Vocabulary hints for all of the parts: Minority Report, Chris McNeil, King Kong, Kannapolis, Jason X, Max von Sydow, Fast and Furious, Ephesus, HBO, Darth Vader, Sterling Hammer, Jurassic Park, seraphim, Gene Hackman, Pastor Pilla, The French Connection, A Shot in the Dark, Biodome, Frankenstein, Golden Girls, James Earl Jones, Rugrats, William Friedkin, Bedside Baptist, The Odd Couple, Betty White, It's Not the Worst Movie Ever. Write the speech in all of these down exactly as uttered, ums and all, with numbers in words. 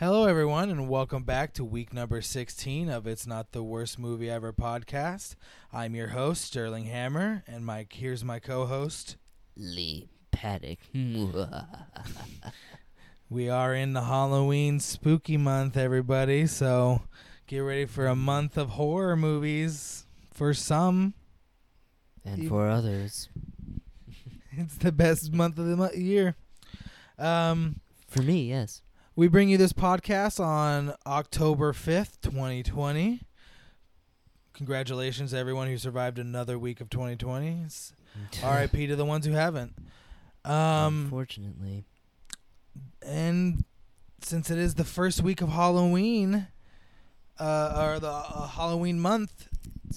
Hello, everyone, and welcome back to week number sixteen of It's Not the Worst Movie Ever podcast. I'm your host, Sterling Hammer, and my here's my co-host, Lee Paddock. We are in the Halloween spooky month, everybody, so get ready for a month of horror movies for some. And for others. It's the best month of the mo- year. Um, for me, yes. We bring you this podcast on October fifth, twenty twenty. Congratulations to everyone who survived another week of twenty twenty. R I P to the ones who haven't. Um, Unfortunately. And since it is the first week of Halloween, uh, or the uh, Halloween month,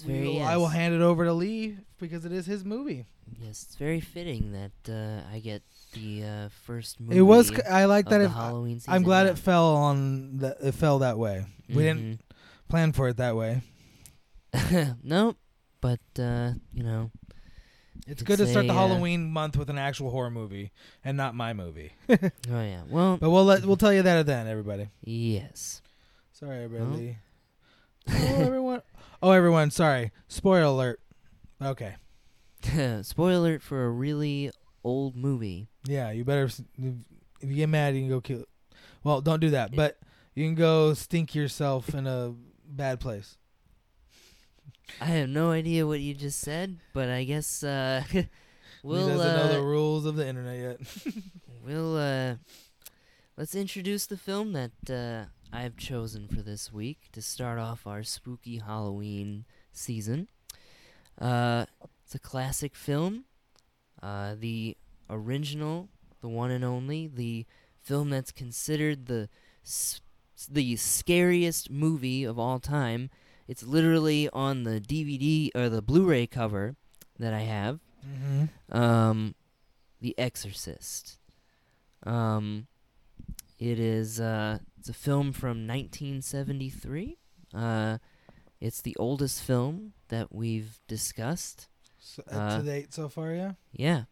very, will, yes. I will hand it over to Lee because it is his movie. Yes, it's very fitting that uh, I get the uh, first movie. It was. C- I like that. It, Halloween season I'm glad now. It fell on. The, it fell that way. We mm-hmm. didn't plan for it that way. No, but uh, you know. It's good to start the Halloween uh, month with an actual horror movie and not my movie. Oh yeah, well, but we'll let, we'll tell you that then, everybody. Yes. Sorry, everybody. Oh, oh everyone. Oh, everyone. Sorry. Spoiler alert. Okay. Spoiler alert for a really old movie. Yeah, you better. If you get mad, you can go kill. Well, don't do that. It, but you can go stink yourself in a bad place. I have no idea what you just said, but I guess uh, we'll... He doesn't uh, know the rules of the internet yet. we'll, uh... Let's introduce the film that uh, I've chosen for this week to start off our spooky Halloween season. Uh, it's a classic film. Uh, the original, the one and only, the film that's considered the s- the scariest movie of all time. It's literally on the D V D or the Blu-ray cover that I have. Mm-hmm. Um, The Exorcist. Um, it is uh, it's a film from nineteen seventy-three. Uh, it's the oldest film that we've discussed. So up uh, to date so far, yeah. Yeah,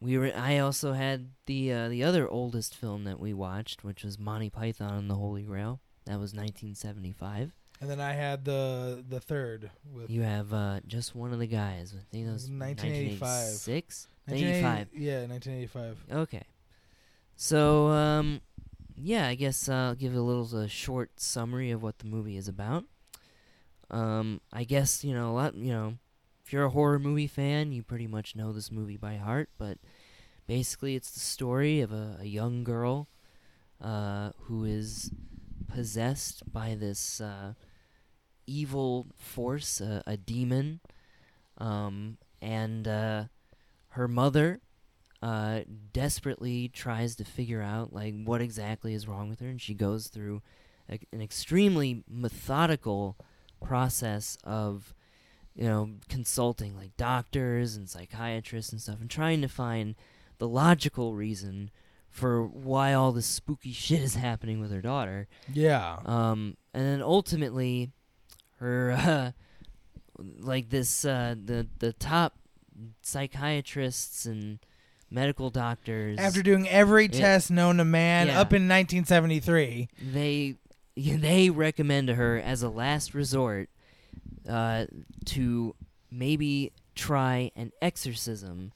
we were. I also had the uh, the other oldest film that we watched, which was Monty Python and the Holy Grail. That was nineteen seventy-five. And then I had the the third. With you have uh, Just One of the Guys. I think that was nineteen eighty-five. nineteen eighty-five. Yeah, nineteen eighty-five. Okay. So, um, yeah, I guess I'll give a little a short summary of what the movie is about. Um, I guess, you know, a lot, you know, if you're a horror movie fan, you pretty much know this movie by heart. But basically it's the story of a, a young girl uh, who is possessed by this... Uh, evil force, uh, a demon, um, and uh, her mother uh, desperately tries to figure out like what exactly is wrong with her, and she goes through a, an extremely methodical process of, you know, consulting like doctors and psychiatrists and stuff, and trying to find the logical reason for why all this spooky shit is happening with her daughter. Yeah. Um, and then ultimately. Her, uh, like this, uh, the the top psychiatrists and medical doctors. After doing every it, test known to man yeah. up in nineteen seventy-three, they they recommend to her as a last resort uh, to maybe try an exorcism,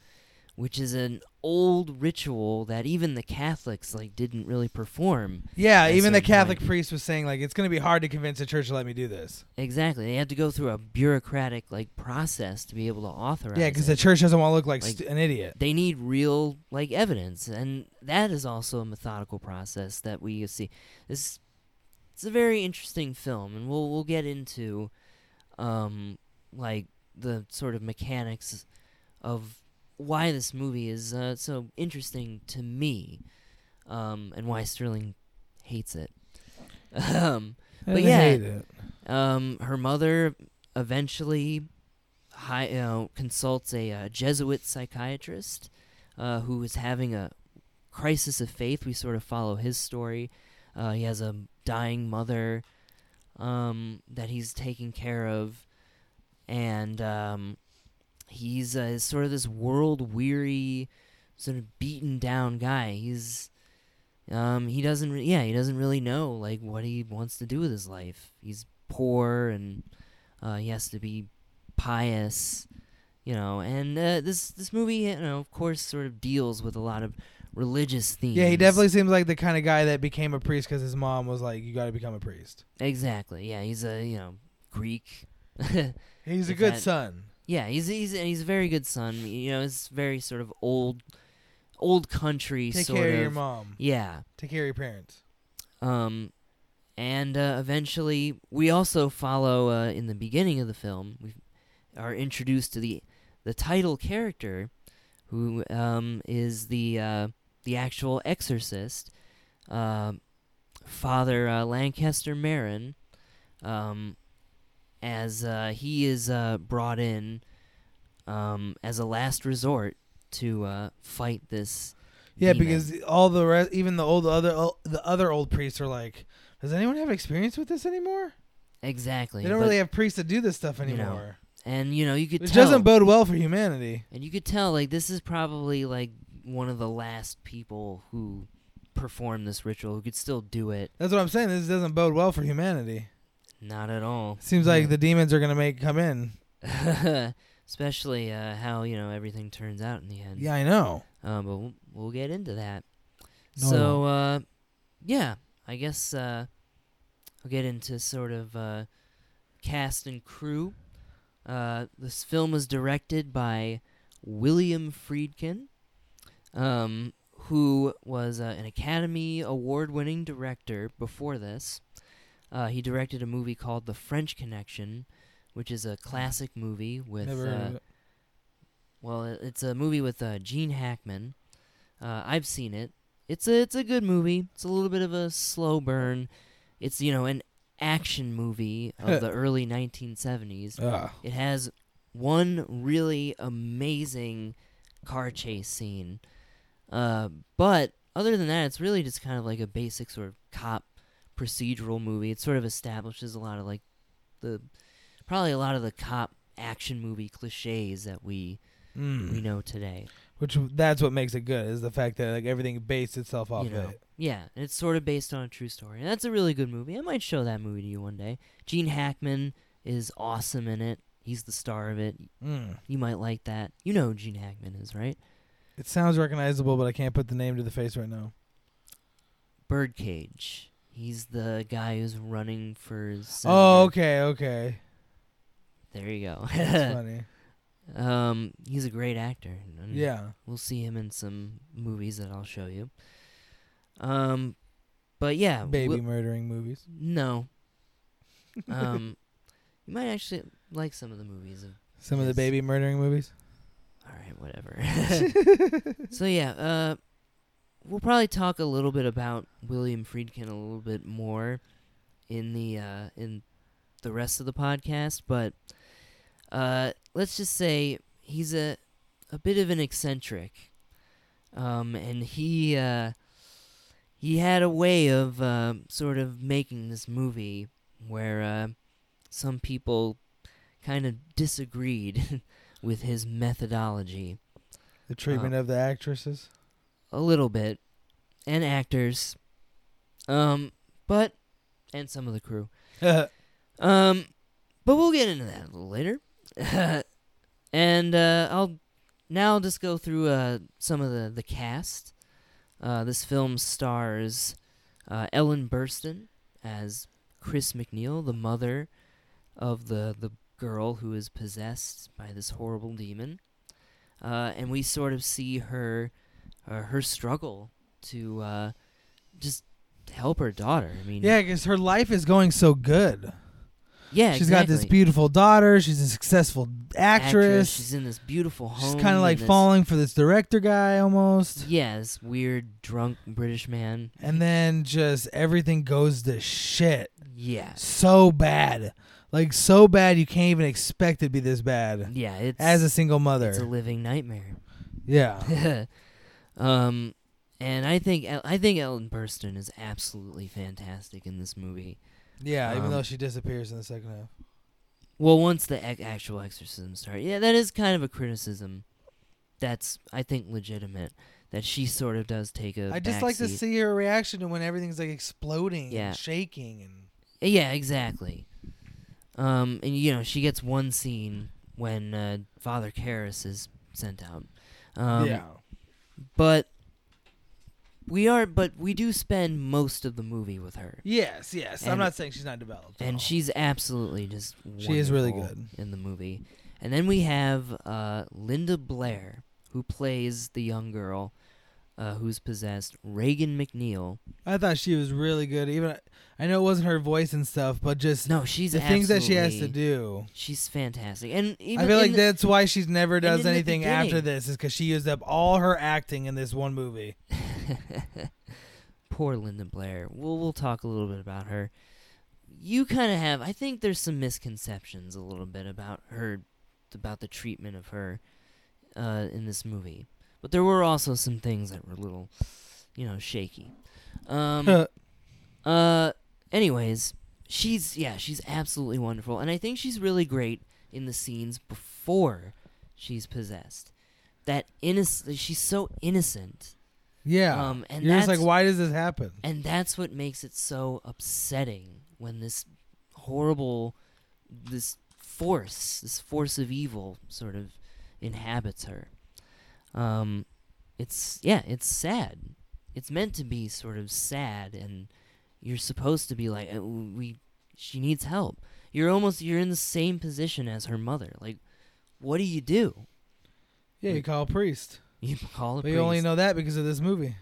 which is an old ritual that even the Catholics like didn't really perform. Yeah, even the Catholic point. priest was saying like it's going to be hard to convince the church to let me do this. Exactly. They had to go through a bureaucratic like process to be able to authorize. Yeah, cuz the church doesn't want to look like, like st- an idiot. They need real like evidence, and that is also a methodical process that we see. This it's a very interesting film, and we'll we'll get into um like the sort of mechanics of why this movie is uh, so interesting to me, um, and why Sterling hates it. um, but yeah, hate it. Um, her mother eventually hi- you know, consults a uh, Jesuit psychiatrist uh, who is having a crisis of faith. We sort of follow his story. Uh, he has a dying mother um, that he's taking care of, and. Um, He's uh, sort of this world-weary, sort of beaten-down guy. He's Um, he doesn't. Re- yeah, he doesn't really know like what he wants to do with his life. He's poor, and uh, he has to be pious, you know. And uh, this this movie, you know, of course, sort of deals with a lot of religious themes. Yeah, he definitely seems like the kind of guy that became a priest because his mom was like, "You got to become a priest." Exactly. Yeah, he's a you know Greek. He's a good that, son. Yeah, he's he's he's a very good son. You know, it's very sort of old. old country sort of. Take care of your mom. Yeah. Take care of your parents. Um, and uh, eventually we also follow uh, in the beginning of the film we are introduced to the the title character who um is the uh, the actual exorcist, uh, Father uh, Lancaster Marin, um as uh, he is uh, brought in um as a last resort to uh, fight this. Yeah, demon. Because all the re- even the old other uh, the other old priests are like, does anyone have experience with this anymore? Exactly. They don't really have priests that do this stuff anymore. You know, and you know, you could. It tell, doesn't bode well for humanity. And you could tell, like, this is probably like one of the last people who performed this ritual who could still do it. That's what I'm saying. This doesn't bode well for humanity. Not at all. It seems yeah. like the demons are gonna make come in. Especially uh, how, you know, everything turns out in the end. Yeah, I know. Uh, but we'll, we'll get into that. No. So, uh, yeah, I guess uh, I'll get into sort of uh, cast and crew. Uh, this film was directed by William Friedkin, um, who was uh, an Academy Award-winning director before this. Uh, he directed a movie called The French Connection, which is a classic movie with, Never uh, heard of it. well, it's a movie with uh, Gene Hackman. Uh, I've seen it. It's a it's a good movie. It's a little bit of a slow burn. It's you know an action movie of the early nineteen seventies. Ugh. It has one really amazing car chase scene, uh, but other than that, it's really just kind of like a basic sort of cop procedural movie. It sort of establishes a lot of like the Probably a lot of the cop action movie cliches that we mm. we know today. Which that's what makes it good is the fact that like everything based itself off you know, of it. Yeah, and it's sort of based on a true story, and that's a really good movie. I might show that movie to you one day. Gene Hackman is awesome in it. He's the star of it. Mm. You might like that. You know who Gene Hackman is, right? It sounds recognizable, but I can't put the name to the face right now. Birdcage. He's the guy who's running for senator. Oh, okay, okay. There you go. That's funny. Um, he's a great actor. Yeah. We'll see him in some movies that I'll show you. Um, but yeah. Baby we'll, murdering movies? No. Um, you might actually like some of the movies. Of some his. of the baby murdering movies? All right, whatever. So yeah, uh, we'll probably talk a little bit about William Friedkin a little bit more in the uh, in the rest of the podcast, but Uh, let's just say he's a a bit of an eccentric, um, and he uh, he had a way of uh, sort of making this movie where uh, some people kind of disagreed with his methodology. The treatment um, of the actresses? A little bit. And actors. Um, but, and some of the crew. um, but we'll get into that a little later. and uh, I'll now I'll just go through uh, some of the, the cast. Uh, this film stars uh, Ellen Burstyn as Chris McNeil, the mother of the, the girl who is possessed by this horrible demon. Uh, and we sort of see her uh, her struggle to uh, just help her daughter. I mean, yeah, because her life is going so good. Yeah, she's exactly. got this beautiful daughter. She's a successful actress. actress she's in this beautiful home. She's kind of like falling for this director guy almost. Yeah, this weird, drunk British man. And then just everything goes to shit. Yeah. So bad. Like, so bad you can't even expect it to be this bad. Yeah. It's, as a single mother. It's a living nightmare. Yeah. um, And I think I think Ellen Burstyn is absolutely fantastic in this movie. Yeah, even um, though she disappears in the second half. Well, once the e- actual exorcism starts. Yeah, that is kind of a criticism that's, I think, legitimate. that she sort of does take a I just like seat. to see her reaction to when everything's like exploding yeah. and shaking. and Yeah, exactly. Um, and, you know, she gets one scene when uh, Father Karras is sent out. Um, yeah. But... We are, but we do spend most of the movie with her. Yes, yes. And I'm not saying she's not developed. And she's absolutely just wonderful. She is really good in the movie. And then we have uh, Linda Blair, who plays the young girl uh, who's possessed, Regan MacNeil. I thought she was really good. Even I know it wasn't her voice and stuff, but just no, she's the things that she has to do. She's fantastic, and even I feel like the, that's why she never does anything after this, is because she used up all her acting in this one movie. Poor Linda Blair. We'll we'll talk a little bit about her. You kind of have, I think there's some misconceptions a little bit about her, about the treatment of her uh, in this movie. But there were also some things that were a little, you know, shaky. Um, uh, anyways, she's yeah, she's absolutely wonderful, and I think she's really great in the scenes before she's possessed. That innocent, she's so innocent. Yeah, um, and you're just like, why does this happen? And that's what makes it so upsetting when this horrible, this force, this force of evil sort of inhabits her. Um, it's, yeah, it's sad. It's meant to be sort of sad, and you're supposed to be like, we, she needs help. You're almost, you're in the same position as her mother. Like, what do you do? Yeah, like, you call a priest. You call it. We only know that because of this movie.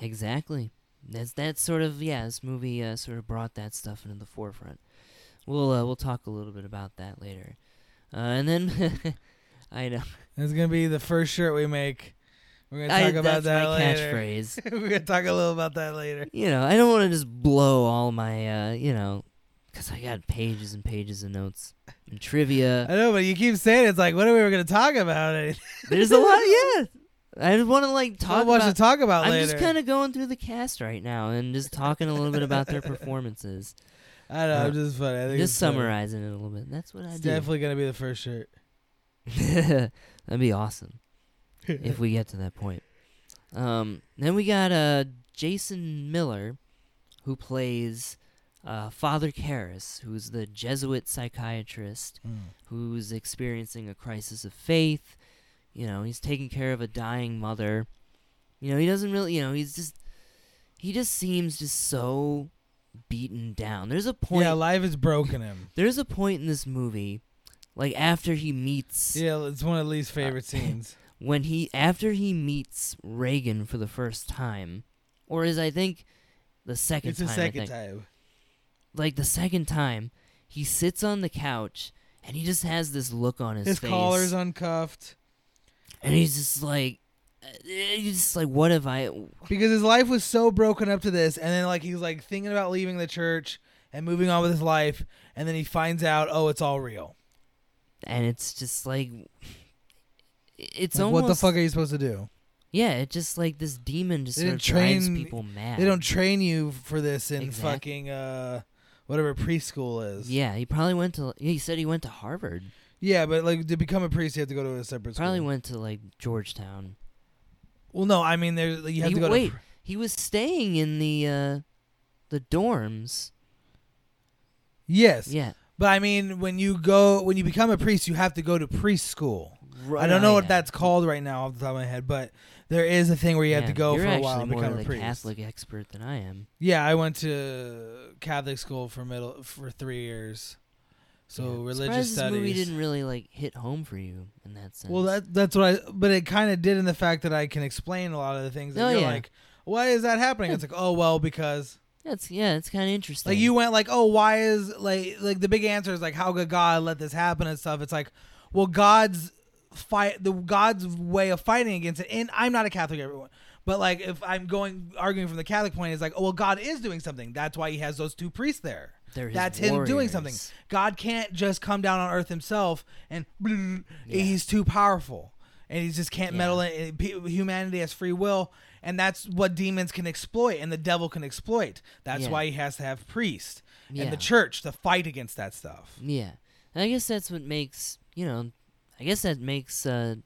Exactly. That's that sort of yeah. This movie uh, sort of brought that stuff into the forefront. We'll uh, we'll talk a little bit about that later, uh, and then I know it's gonna be the first shirt we make. We're gonna talk I, about that later. That's my catchphrase. We're gonna talk a little about that later. You know, I don't want to just blow all my uh, you know. Because I got pages and pages of notes and trivia. I know, but you keep saying it, it's like, what are we gonna talk about? There's a lot, yeah. I just want to like talk about, to talk about I'm later. just kind of going through the cast right now and just talking a little bit about their performances. I know, uh, I'm just funny. I think just summarizing funny. it a little bit. That's what it's I do. It's definitely going to be the first shirt. That'd be awesome if we get to that point. Um, then we got uh, Jason Miller, who plays uh, Father Karras, who's the Jesuit psychiatrist mm. who's experiencing a crisis of faith. You know, he's taking care of a dying mother. You know, he doesn't really, you know, he's just, he just seems just so beaten down. There's a point. Yeah, life has broken him. There's a point in this movie, like after he meets. Yeah, it's one of Lee's favorite uh, scenes. When he, after he meets Regan for the first time, or is I think the second it's time. It's the second time. Like the second time, he sits on the couch and he just has this look on his, his face. His collar's uncuffed. And he's just like, he's just like, what have I? Because his life was so broken up to this, and then like he's like thinking about leaving the church and moving on with his life, and then he finds out, oh, it's all real. And it's just like, it's like, almost what the fuck are you supposed to do? Yeah, it's just like this demon just sort of drives people mad. They don't train you for this in exactly. fucking uh, whatever preschool is. Yeah, he probably went to. He said he went to Harvard. Yeah, but like to become a priest, you have to go to a separate school. Probably went to like Georgetown. Well, no, I mean, there's you have he, to go. Wait, to pr- he was staying in the uh, the dorms. Yes. Yeah. But I mean, when you go, when you become a priest, you have to go to priest school. Right. I don't know what that's called right now, off the top of my head, but there is a thing where you yeah, have to go for a while and become a priest. You're actually more of a Catholic expert than I am. Yeah, I went to Catholic school for middle for three years. So yeah. religious studies. This movie didn't really like hit home for you in that sense. Well, that that's what I. But it kind of did in the fact that I can explain a lot of the things. That oh, you're yeah. like, why is that happening? Yeah. It's like, oh well, because that's yeah, it's kind of interesting. Like you went like, oh, why is like like the big answer is like, how could God let this happen and stuff? It's like, well, God's fight the God's way of fighting against it. And I'm not a Catholic, everyone. But like, if I'm going arguing from the Catholic point, it's like, oh well, God is doing something. That's why He has those two priests there. That's him warriors. doing something. God can't just come down on earth himself, and yeah. he's too powerful, and he just can't yeah. meddle in. Humanity has free will, and that's what demons can exploit, and the devil can exploit. That's yeah. why he has to have priests yeah. and the church to fight against that stuff. Yeah, and I guess that's what makes you know. I guess that makes uh,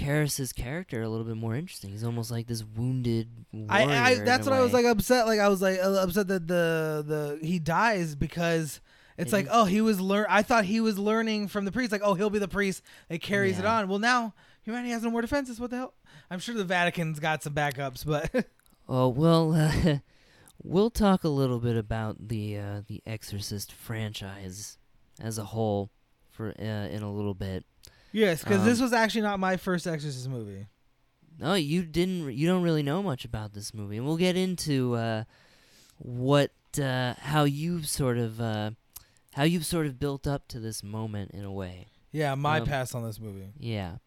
Karras's character a little bit more interesting. He's almost like this wounded warrior. I, I, that's what way. I was like upset. Like I was like uh, upset that the the he dies because it's it like is. oh he was learn. I thought he was learning from the priest. Like oh he'll be the priest that carries yeah. it on. Well now humanity has no more defenses. What the hell? I'm sure the Vatican's got some backups, but oh well. Uh, we'll talk a little bit about the uh, the Exorcist franchise as a whole for uh, in a little bit. Yes, because um, this was actually not my first Exorcist movie. No, you didn't. You don't really know much about this movie, and we'll get into uh, what, uh, how you've sort of, uh, how you've sort of built up to this moment in a way. Yeah, my you know, pass on this movie. Yeah,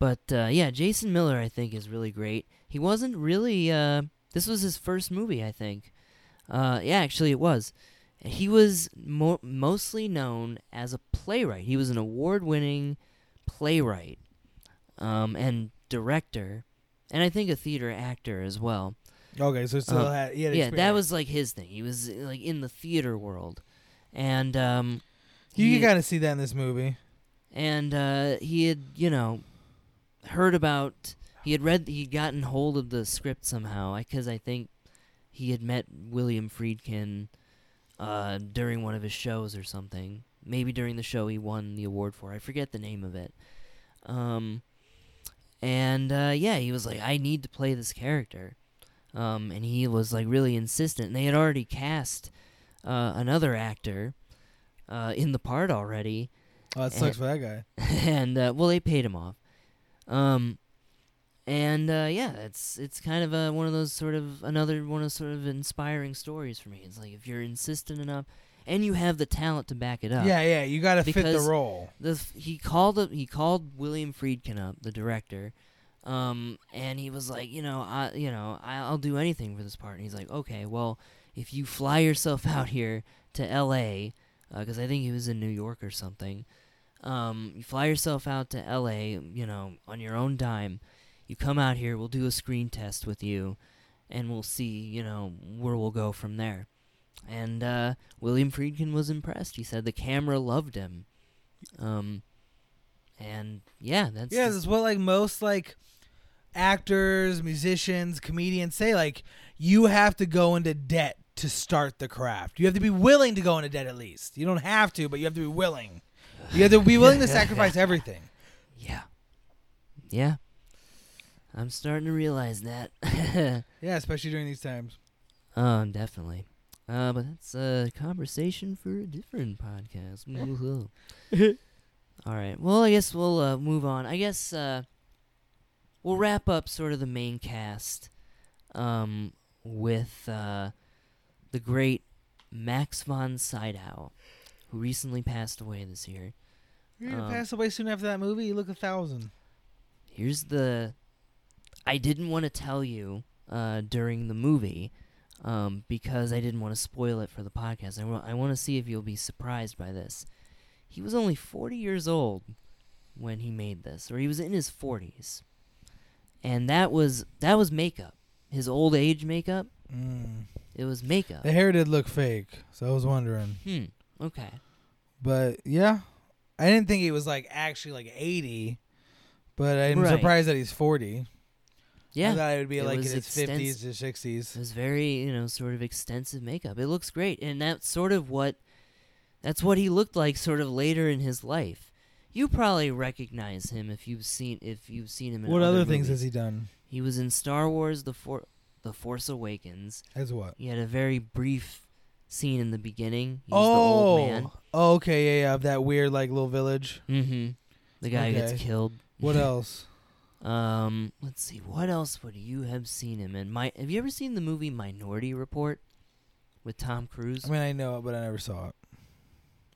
but uh, yeah, Jason Miller, I think, is really great. He wasn't really. Uh, this was his first movie, I think. Uh, yeah, actually, it was. He was mo- mostly known as a playwright. He was an award-winning playwright um, and director, and I think a theater actor as well. Okay, so still uh, had, he had yeah, that was like his thing. He was like in the theater world, and um, you, you got to see that in this movie. And uh, he had, you know, heard about he had read he'd gotten hold of the script somehow because I think he had met William Friedkin uh, during one of his shows or something. Maybe during the show he won the award for. I forget the name of it. Um, and, uh, yeah, he was like, I need to play this character. Um, and he was, like, really insistent. And they had already cast uh, another actor uh, in the part already. Oh, that sucks and, for that guy. And, uh, well, they paid him off. Um, and, uh, yeah, it's it's kind of a, one of those sort of, another one of those sort of inspiring stories for me. It's like, if you're insistent enough... And you have the talent to back it up. Yeah, yeah, you got to fit the role. The, he called up, he called William Friedkin up, the director, um, and he was like, you know, I, you know, I'll do anything for this part. And he's like, okay, well, if you fly yourself out here to L A, because uh, I think he was in New York or something, um, you fly yourself out to L A, you know, on your own dime. You come out here, we'll do a screen test with you, and we'll see, you know, where we'll go from there. And uh, William Friedkin was impressed. He said the camera loved him. Um, and yeah, that's yeah. That's what like most like actors, musicians, comedians say. Like you have to go into debt to start the craft. You have to be willing to go into debt at least. You don't have to, but you have to be willing. You have to be willing to sacrifice everything. Yeah. Yeah. I'm starting to realize that. Yeah, especially during these times. Um, definitely. Uh, but that's a conversation for a different podcast. All right. Well, I guess we'll uh, move on. I guess uh, we'll wrap up sort of the main cast um, with uh, the great Max von Sydow, who recently passed away this year. You're going to um, pass away soon after that movie? You look a thousand. Here's the... I didn't want to tell you uh, during the movie... Um, because I didn't want to spoil it for the podcast. I, w- I want to see if you'll be surprised by this. He was only forty years old when he made this, or he was in his forties. And that was that was makeup. His old age makeup. Mm. It was makeup. The hair did look fake, so I was wondering. Hmm, okay. But, yeah, I didn't think he was, like, actually, like, eighty, but I'm right. surprised that he's forty. Yeah, I thought it would be it like in its fifties to sixties. It was very, you know, sort of extensive makeup. It looks great, and that's sort of what that's what he looked like, sort of later in his life. You probably recognize him if you've seen if you've seen him. in What other, other things movies. has he done? He was in Star Wars: The For- The Force Awakens. As what? He had a very brief scene in the beginning. He was oh, the old man. Oh, okay, yeah, yeah, of that weird like little village. Mm-hmm. The guy okay. who gets killed. What else? Um, let's see. What else would you have seen him in? My, have you ever seen the movie Minority Report with Tom Cruise? I mean, I know it, but I never saw it.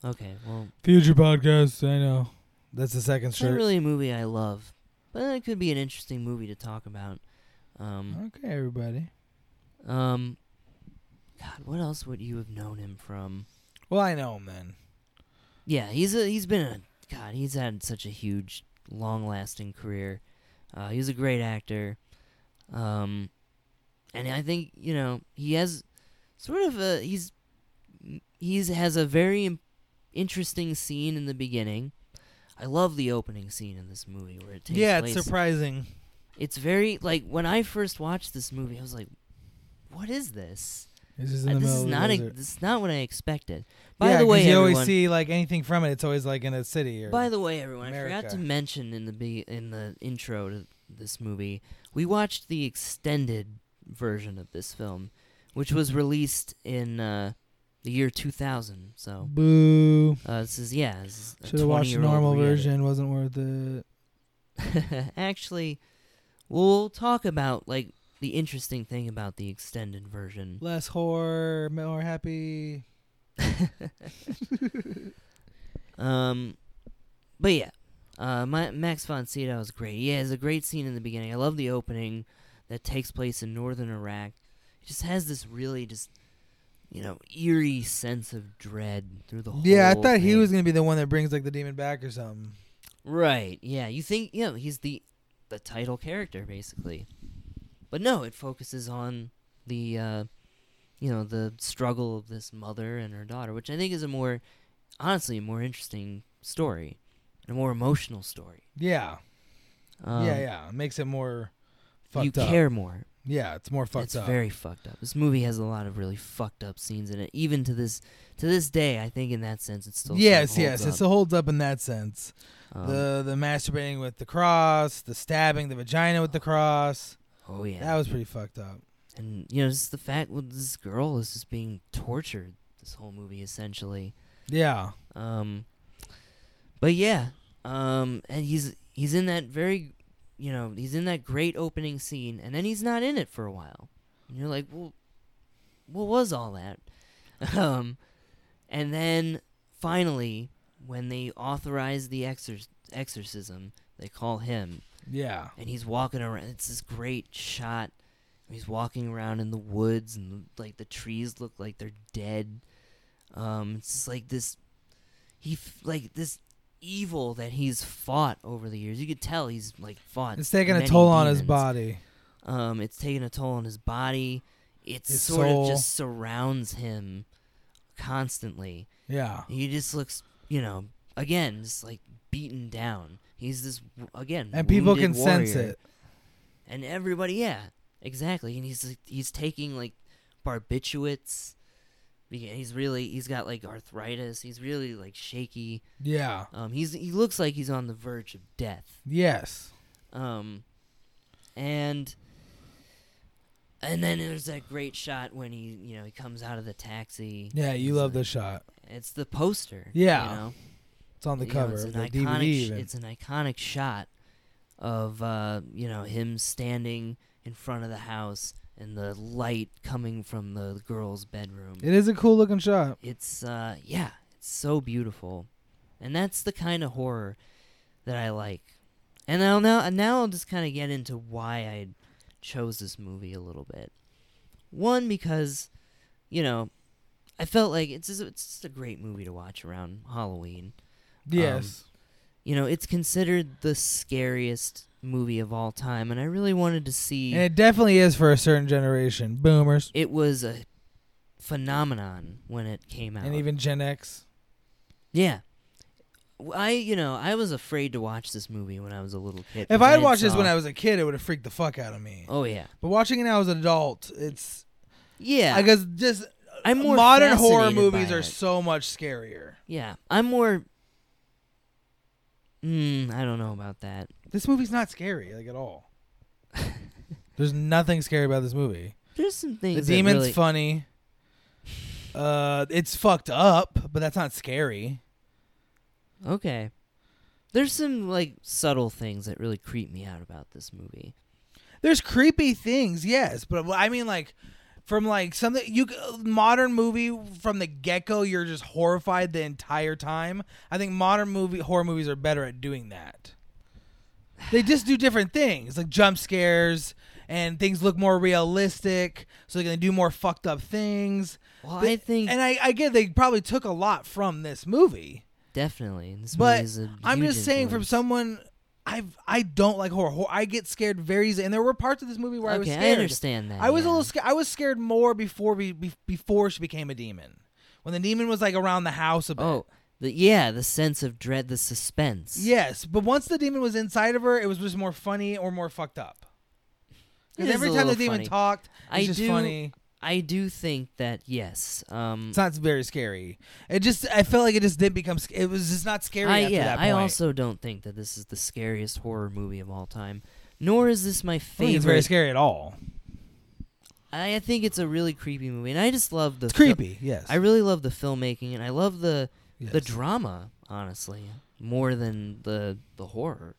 Okay, well, future podcast. I know that's the second shirt. It's not really a movie I love, but it could be an interesting movie to talk about. Um, okay, everybody. Um, God, what else would you have known him from? Well, I know him then. Yeah, he's a he's been a God. He's had such a huge, long-lasting career. Uh, he's a great actor, um, and I think you know he has sort of a he's he's has a very interesting scene in the beginning, I love the opening scene in this movie where it takes yeah, place. Yeah, it's surprising. It's very, like, when I first watched this movie, I was like, what is this? This is, in the uh, this is not a, this is not what I expected. By yeah, the way, you everyone, always see like anything from it. It's always like in a city. Or by the way, everyone, America. I forgot to mention in the be- in the intro to this movie, we watched the extended version of this film, which was released in uh, the year two thousand. So boo. Uh, this is yeah. Should have watched the normal version. Wasn't worth it. Actually, we'll talk about like. The interesting thing about the extended version. Less horror, more happy. um, But yeah, uh, my, Max von Sydow is great. Yeah, it's a great scene in the beginning. I love the opening that takes place in northern Iraq. It just has this really just, you know, eerie sense of dread through the whole Yeah, I thought thing. He was going to be the one that brings, like, the demon back or something. Right, yeah. You think, you know, he's the the title character, basically. But no, it focuses on the, uh, you know, the struggle of this mother and her daughter, which I think is a more, honestly, a more interesting story, a more emotional story. Yeah, um, yeah, yeah. It makes it more fucked you up. You care more. Yeah, it's more fucked it's up. It's very fucked up. This movie has a lot of really fucked up scenes in it. Even to this to this day, I think in that sense, it's still yes, still holds yes, up. It holds up in that sense. Um, the the masturbating with the cross, the stabbing the vagina with the cross. Oh, yeah. That was pretty fucked up. And, you know, just the fact that this girl is just being tortured this whole movie, essentially. Yeah. Um. But, yeah. Um. And he's he's in that very, you know, he's in that great opening scene, and then he's not in it for a while. And you're like, well, what was all that? um. And then, finally, when they authorize the exor- exorcism, they call him. Yeah. And he's walking around. It's this great shot. He's walking around in the woods, and, like, the trees look like they're dead. Um, it's just like this, he, f- like, this evil that he's fought over the years. You could tell he's, like, fought. It's taking a toll demons. on his body. Um, it's taking a toll on his body. It his sort soul. of just surrounds him constantly. Yeah. He just looks, you know, again, just, like, beaten down. He's this, again, and people can warrior. sense it, and everybody, yeah, exactly. And he's he's taking like barbiturates. He's really he's got like arthritis. He's really like shaky. Yeah. Um. He's he looks like he's on the verge of death. Yes. Um. And. And then there's that great shot when he you know he comes out of the taxi. Yeah, you love the shot. It's the poster. Yeah. You know? On the you cover know, it's, an the iconic, D V D it's an iconic shot of uh, you know him standing in front of the house and the light coming from the girl's bedroom. It is a cool looking shot. It's uh, yeah, it's so beautiful, and that's the kind of horror that I like. And I'll now now I'll just kind of get into why I chose this movie a little bit. One, because you know I felt like it's just, it's just a great movie to watch around Halloween. Yes. Um, you know, it's considered the scariest movie of all time, and I really wanted to see... And it definitely is for a certain generation. Boomers. It was a phenomenon when it came out. And even Gen X. Yeah. I, you know, I was afraid to watch this movie when I was a little kid. If I had watched this when I was a kid, it would have freaked the fuck out of me. Oh, yeah. But watching it now as an adult, it's... Yeah. I guess just... I'm more modern horror movies are so much scarier. Yeah. I'm more... Mm, I don't know about that. This movie's not scary, like, at all. There's nothing scary about this movie. There's some things. The demon's really... funny. Uh, it's fucked up, but that's not scary. Okay. There's some, like, subtle things that really creep me out about this movie. There's creepy things, yes, but I mean, like, from, like, something you modern movie from the get-go, you're just horrified the entire time. I think modern movie horror movies are better at doing that. They just do different things, like jump scares, and things look more realistic, so they're going to do more fucked up things. Well, but, I think... And I, I get they probably took a lot from this movie. Definitely. This but movie is a I'm just saying influence. From someone... I've, I don't like horror. horror. I get scared very easily. And there were parts of this movie where okay, I was scared. I understand that. I was yeah. a little scared. I was scared more before we, be, before she became a demon. When the demon was like around the house a bit. Oh, The, yeah, the sense of dread, the suspense. Yes, but once the demon was inside of her, it was just more funny or more fucked up. Because every time the demon funny. talked, it was just do, funny. I do think that, yes. Um, it's not very scary. It just, I felt like it just did become, it was just not scary I, after yeah, that point. I also don't think that this is the scariest horror movie of all time. Nor is this my favorite. I think it's very scary at all. I think it's a really creepy movie, and I just love the... It's fil- creepy, yes. I really love the filmmaking, and I love the yes. the drama, honestly, more than the the horror.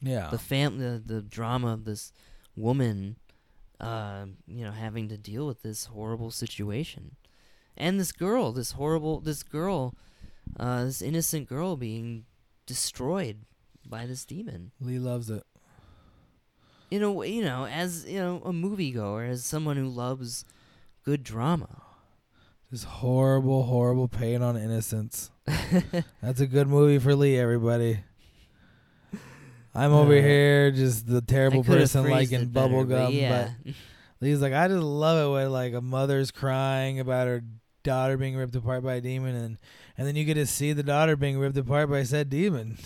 Yeah. The fam- the, the drama of this woman, uh, you know, having to deal with this horrible situation. And this girl, this horrible... This girl, uh, this innocent girl being destroyed by this demon. Lee loves it. You know, you know, as you know, a moviegoer, as someone who loves good drama, this horrible, horrible pain on innocence. That's a good movie for Lee, everybody. I'm over uh, here, just the terrible person, liking bubblegum. Yeah. But Lee's like, I just love it when like a mother's crying about her daughter being ripped apart by a demon, and and then you get to see the daughter being ripped apart by said demon.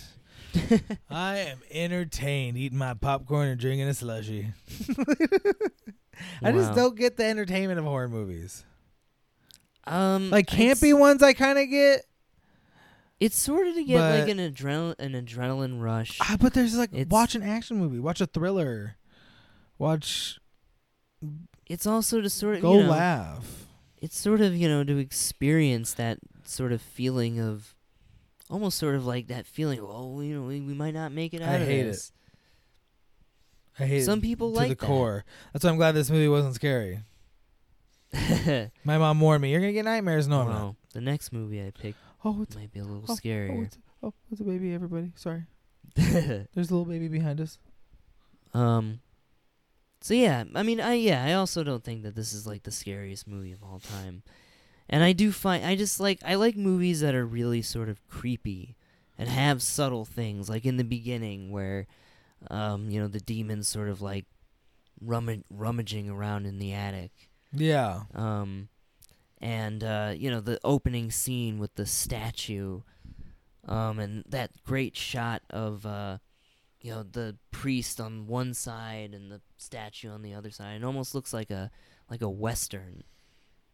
I am entertained eating my popcorn and drinking a slushie. I wow. just don't get the entertainment of horror movies. Um, like campy ones I kind of get. It's sort of to get like an, adrenal- an adrenaline rush. Uh, but there's like, it's, watch an action movie. Watch a thriller. Watch. It's also to sort of, go you know, laugh. It's sort of, you know, to experience that sort of feeling of, almost sort of like that feeling, oh, you know, we, we might not make it out I of this. I hate it. I hate Some it people to like the that. core. That's why I'm glad this movie wasn't scary. My mom warned me, you're going to get nightmares. No, oh, I'm not. The next movie I picked oh, it's, might be a little oh, scarier. Oh it's, oh, it's a baby, everybody. Sorry. There's a little baby behind us. Um. So, yeah, I mean, I yeah, I also don't think that this is like the scariest movie of all time. And I do find, I just like, I like movies that are really sort of creepy and have subtle things, like in the beginning where, um, you know, the demon's sort of like rummage, rummaging around in the attic. Yeah. Um, and, uh, you know, the opening scene with the statue, um, and that great shot of, uh, you know, the priest on one side and the statue on the other side. It almost looks like a, like a Western.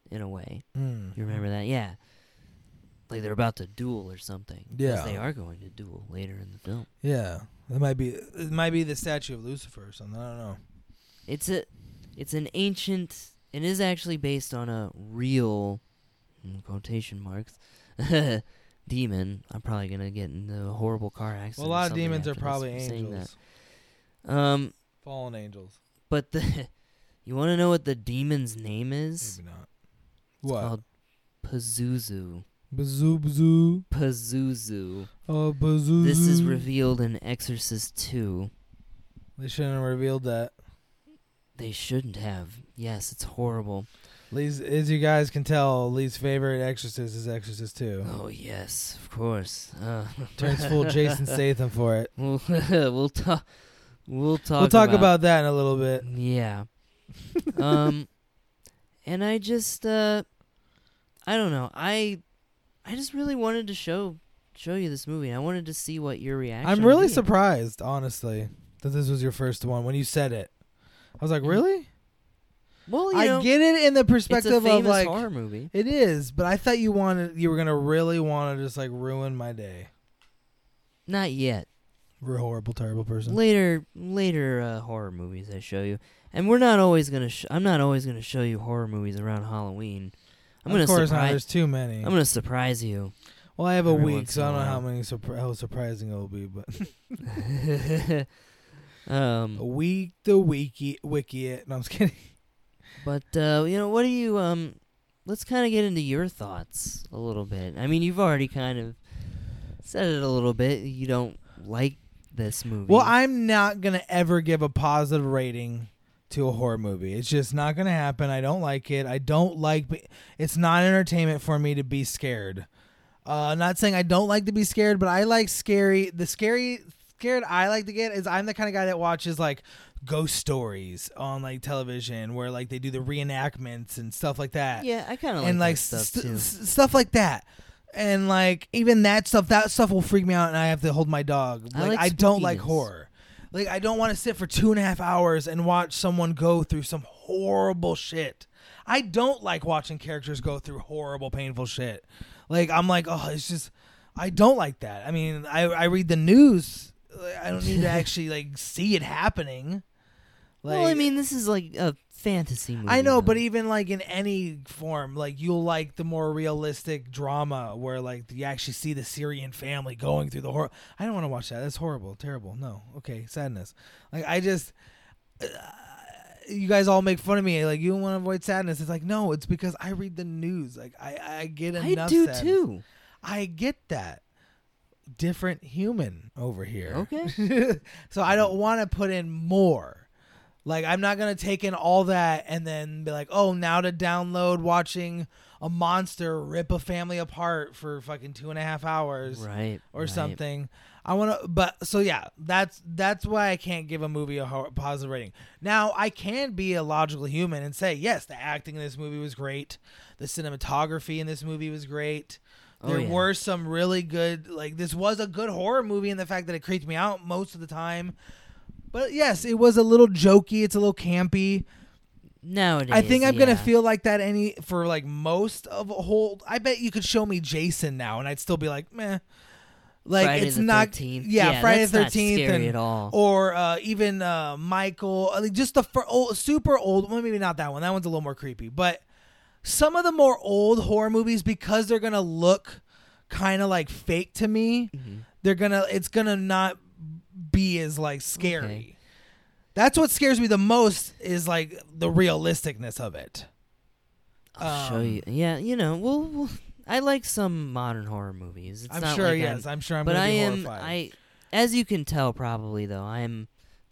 In a way. Mm. You remember that? Yeah. Like they're about to duel or something. Yeah. They are going to duel later in the film. Yeah. It might be it might be the statue of Lucifer or something. I don't know. It's a it's an ancient it is actually based on a real, in quotation marks, demon. I'm probably gonna get into a horrible car accident. Well, a lot of demons are probably angels. Um fallen angels. But the you wanna know what the demon's name is? Maybe not. It's what? Called Pazuzu. Pazuzu. Pazuzu. Oh, Pazuzu. This is revealed in Exorcist two. They shouldn't have revealed that. They shouldn't have. Yes, it's horrible. Lee's, as you guys can tell, Lee's favorite Exorcist is Exorcist two. Oh, yes, of course. Uh. Turns full Jason Statham for it. We'll, we'll, ta- we'll talk We'll talk about, about that in a little bit. Yeah. Um... And I just, uh, I don't know. I, I just really wanted to show, show you this movie. I wanted to see what your reaction. I'm really be. surprised, honestly, that this was your first one. When you said it, I was like, really? Well, you I know, get it in the perspective it's a famous of like horror movie. It is, but I thought you wanted, you were gonna really want to just like ruin my day. Not yet. We're a horrible, terrible person. Later, later uh, horror movies I show you. And we're not always gonna. Sh- I'm not always gonna show you horror movies around Halloween. I'm gonna. Of course surpri- not. There's too many. I'm gonna surprise you. Well, I have a week, so I don't know how many surpri- how surprising it'll be, but. um, a week the wiki wiki it. No, I'm just kidding. But uh, you know, what do you um? Let's kind of get into your thoughts a little bit. I mean, you've already kind of said it a little bit. You don't like this movie. Well, I'm not gonna ever give a positive rating to a horror movie. It's just not gonna happen. I don't like it. I don't like be- it's not entertainment for me to be scared. Uh, I'm not saying I don't like to be scared, but I like scary. The scary scared I like to get is I'm the kind of guy that watches like ghost stories on like television where like they do the reenactments and stuff like that. Yeah, I kind of like, like that stuff st- too. S- stuff like that. And like even that stuff, that stuff will freak me out, and I have to hold my dog. Like I, like I don't like horror. Like I don't want to sit for two and a half hours and watch someone go through some horrible shit. I don't like watching characters go through horrible, painful shit. Like I'm like, oh, it's just I don't like that. I mean, I I read the news. I don't need to actually like see it happening. Like, well, I mean, this is like a fantasy movie. I know, though. But even like in any form, like you'll like the more realistic drama where like you actually see the Syrian family going through the horror. I don't want to watch that. That's horrible, terrible. No, okay, sadness. Like I just, uh, you guys all make fun of me. Like you want to avoid sadness. It's like no, it's because I read the news. Like I, I get enough. I do sadness. Too. I get that. Different human over here. Okay. So I don't want to put in more. Like, I'm not going to take in all that and then be like, oh, now to download watching a monster rip a family apart for fucking two and a half hours. Right. Or right. something. I want to, but so yeah, that's, that's why I can't give a movie a ho- positive rating. Now I can be a logical human and say, yes, the acting in this movie was great. The cinematography in this movie was great. There oh, yeah. were some really good, like this was a good horror movie in the fact that it creeped me out most of the time. But yes, it was a little jokey. It's a little campy. Nowadays, I think I'm yeah. gonna feel like that any for like most of a whole. I bet you could show me Jason now, and I'd still be like, meh. Like Friday it's the not. thirteenth. Yeah, yeah, Friday the thirteenth, not scary and, at all. Or uh, even uh, Michael. Like just the fr- old, super old. Well, maybe not that one. That one's a little more creepy. But some of the more old horror movies, because they're gonna look kind of like fake to me, mm-hmm. they're gonna. It's gonna not. Be is like scary. Okay. That's what scares me the most is like the realisticness of it. I'll um, show you. Yeah, you know. Well, well, I like some modern horror movies. It's I'm not sure. Like yes, I'm, I'm sure. I'm but gonna I be am. Horrified. I, as you can tell, probably though, I'm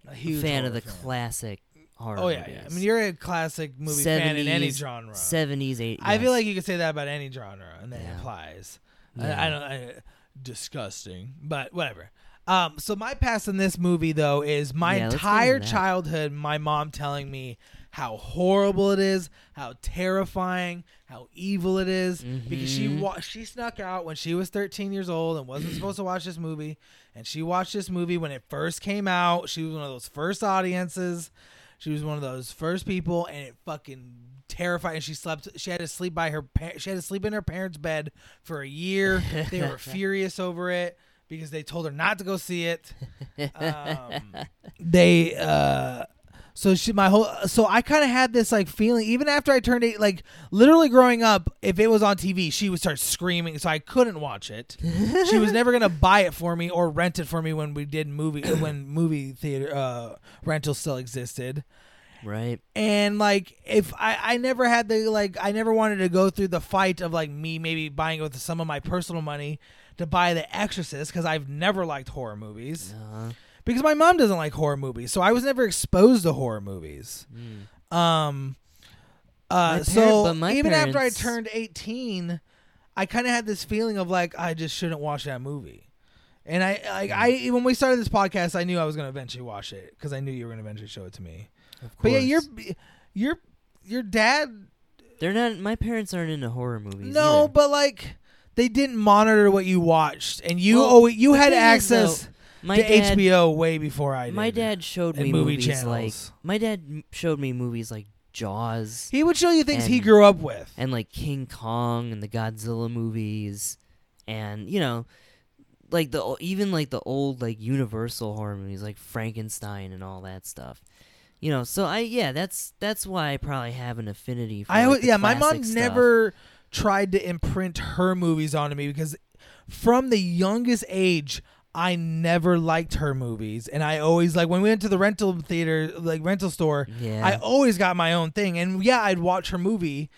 a, huge a fan of the fan. classic horror. Oh yeah, movies. yeah. I mean, you're a classic movie seventies, fan in any genre. Seventies, eighties. I yes. feel like you could say that about any genre, and that yeah. applies. Yeah. I, I don't. I, disgusting, but whatever. Um, so my past in this movie, though, is my yeah, entire childhood, my mom telling me how horrible it is, how terrifying, how evil it is, mm-hmm. because she wa- she snuck out when she was thirteen years old and wasn't supposed to watch this movie, and she watched this movie when it first came out. She was one of those first audiences. She was one of those first people, and it fucking terrified. And she slept. She had to sleep by her. Pa- she had to sleep in her parents' bed for a year. They were furious over it. Because they told her not to go see it. Um, they, uh, so she, my whole, so I kind of had this like feeling, even after I turned eight, like literally growing up, if it was on T V, she would start screaming. So I couldn't watch it. She was never going to buy it for me or rent it for me when we did movie, when movie theater, uh, rentals still existed. Right. And like if I, I never had the like I never wanted to go through the fight of like me maybe buying it with some of my personal money to buy The Exorcist because I've never liked horror movies. Uh-huh. Because my mom doesn't like horror movies, so I was never exposed to horror movies. Mm. Um uh my so par- but even parents... after I turned eighteen, I kind of had this feeling of like I just shouldn't watch that movie. And I like mm. I when we started this podcast, I knew I was going to eventually watch it because I knew you were going to eventually show it to me. But yeah, your your your dad. They're not. My parents aren't into horror movies. No, either. But like they didn't monitor what you watched, and you well, oh you had access is, though, to dad, H B O way before I did. My dad showed me movie movies channels. like my dad showed me movies like Jaws. He would show you things and, he grew up with, and like King Kong and the Godzilla movies, and you know. Like the even like the old like Universal horror movies like Frankenstein and all that stuff, you know. So I yeah, that's that's why I probably have an affinity for. I like, the yeah, my mom stuff. Never tried to imprint her movies onto me because from the youngest age I never liked her movies, and I always like when we went to the rental theater like rental store. Yeah. I always got my own thing, and yeah, I'd watch her movie.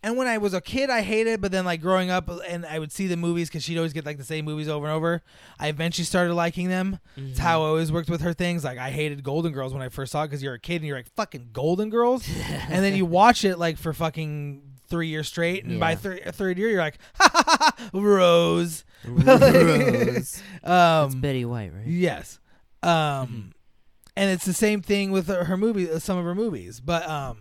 And when I was a kid, I hated it. But then, like, growing up, and I would see the movies because she'd always get, like, the same movies over and over. I eventually started liking them. Mm-hmm. It's how I always worked with her things. Like, I hated Golden Girls when I first saw it because you're a kid and you're like, fucking Golden Girls? And then you watch it, like, for fucking three years straight. And yeah. by th- third year, you're like, ha, ha, ha, ha, Rose. Rose. um, That's Betty White, right? Yes. Um, mm-hmm. And it's the same thing with her movie, some of her movies. But, um.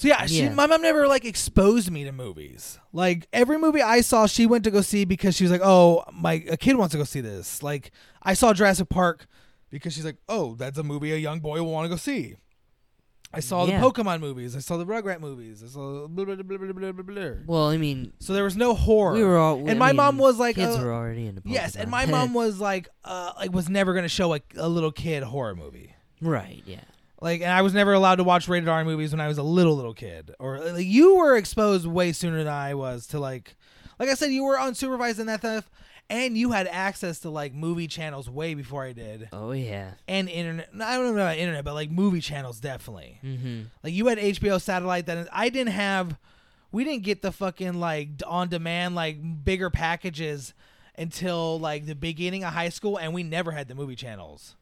So yeah, she, yeah. my mom never like exposed me to movies. Like every movie I saw, she went to go see because she was like, "Oh, my a kid wants to go see this." Like I saw Jurassic Park because she's like, "Oh, that's a movie a young boy will want to go see." I saw yeah. the Pokemon movies. I saw the Rugrat movies. I saw blah, blah, blah, blah, blah, blah, blah. Well, I mean, so there was no horror. We were all, we, and my I mean, mom was like, kids uh, were already into Pokemon. Yes, and my mom was like, uh, like was never going to show like a little kid horror movie. Right. Yeah. Like, and I was never allowed to watch rated R movies when I was a little little kid. Or like, you were exposed way sooner than I was to like, like I said, you were unsupervised in that stuff, and you had access to like movie channels way before I did. Oh yeah. And internet. I don't know about internet, but like movie channels definitely. Mm-hmm. Like you had H B O satellite that I didn't have. We didn't get the fucking like on demand like bigger packages until like the beginning of high school, and we never had the movie channels.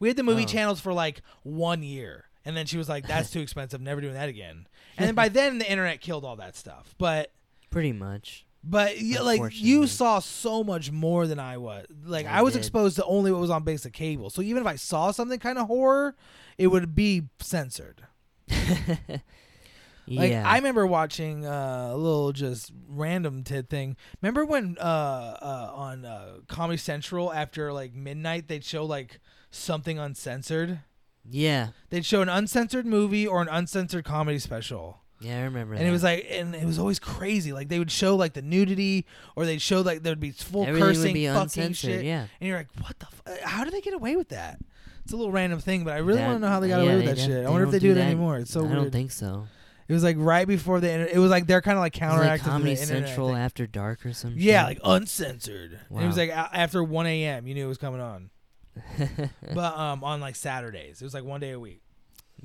We had the movie oh. channels for like one year, and then she was like, "That's too expensive. Never doing that again." And then by then the internet killed all that stuff. But pretty much. But yeah, like you saw so much more than I was. Like I, I was did. exposed to only what was on basic cable. So even if I saw something kind of horror, it would be censored. Like yeah. I remember watching uh, a little just random tid thing. Remember when uh, uh, on uh, Comedy Central after like midnight they'd show like something uncensored? Yeah, they'd show an uncensored movie or an uncensored comedy special. Yeah, I remember and that. It was like, and it was always crazy. Like they would show like the nudity, or they'd show like there'd be full Everything cursing, would be fucking uncensored, shit. Yeah, and you're like, what the? F- how do they get away with that? It's a little random thing, but I really want to know how they got yeah, away with that def- shit. I wonder if they do, do it that. anymore. It's so I weird. I don't think so. It was like right before the internet. It was like they're kind of like counteracting like the internet. Comedy Central after dark or something. Yeah, like uncensored. Wow. And it was like after one a.m. you knew it was coming on. But um, on like Saturdays, it was like one day a week.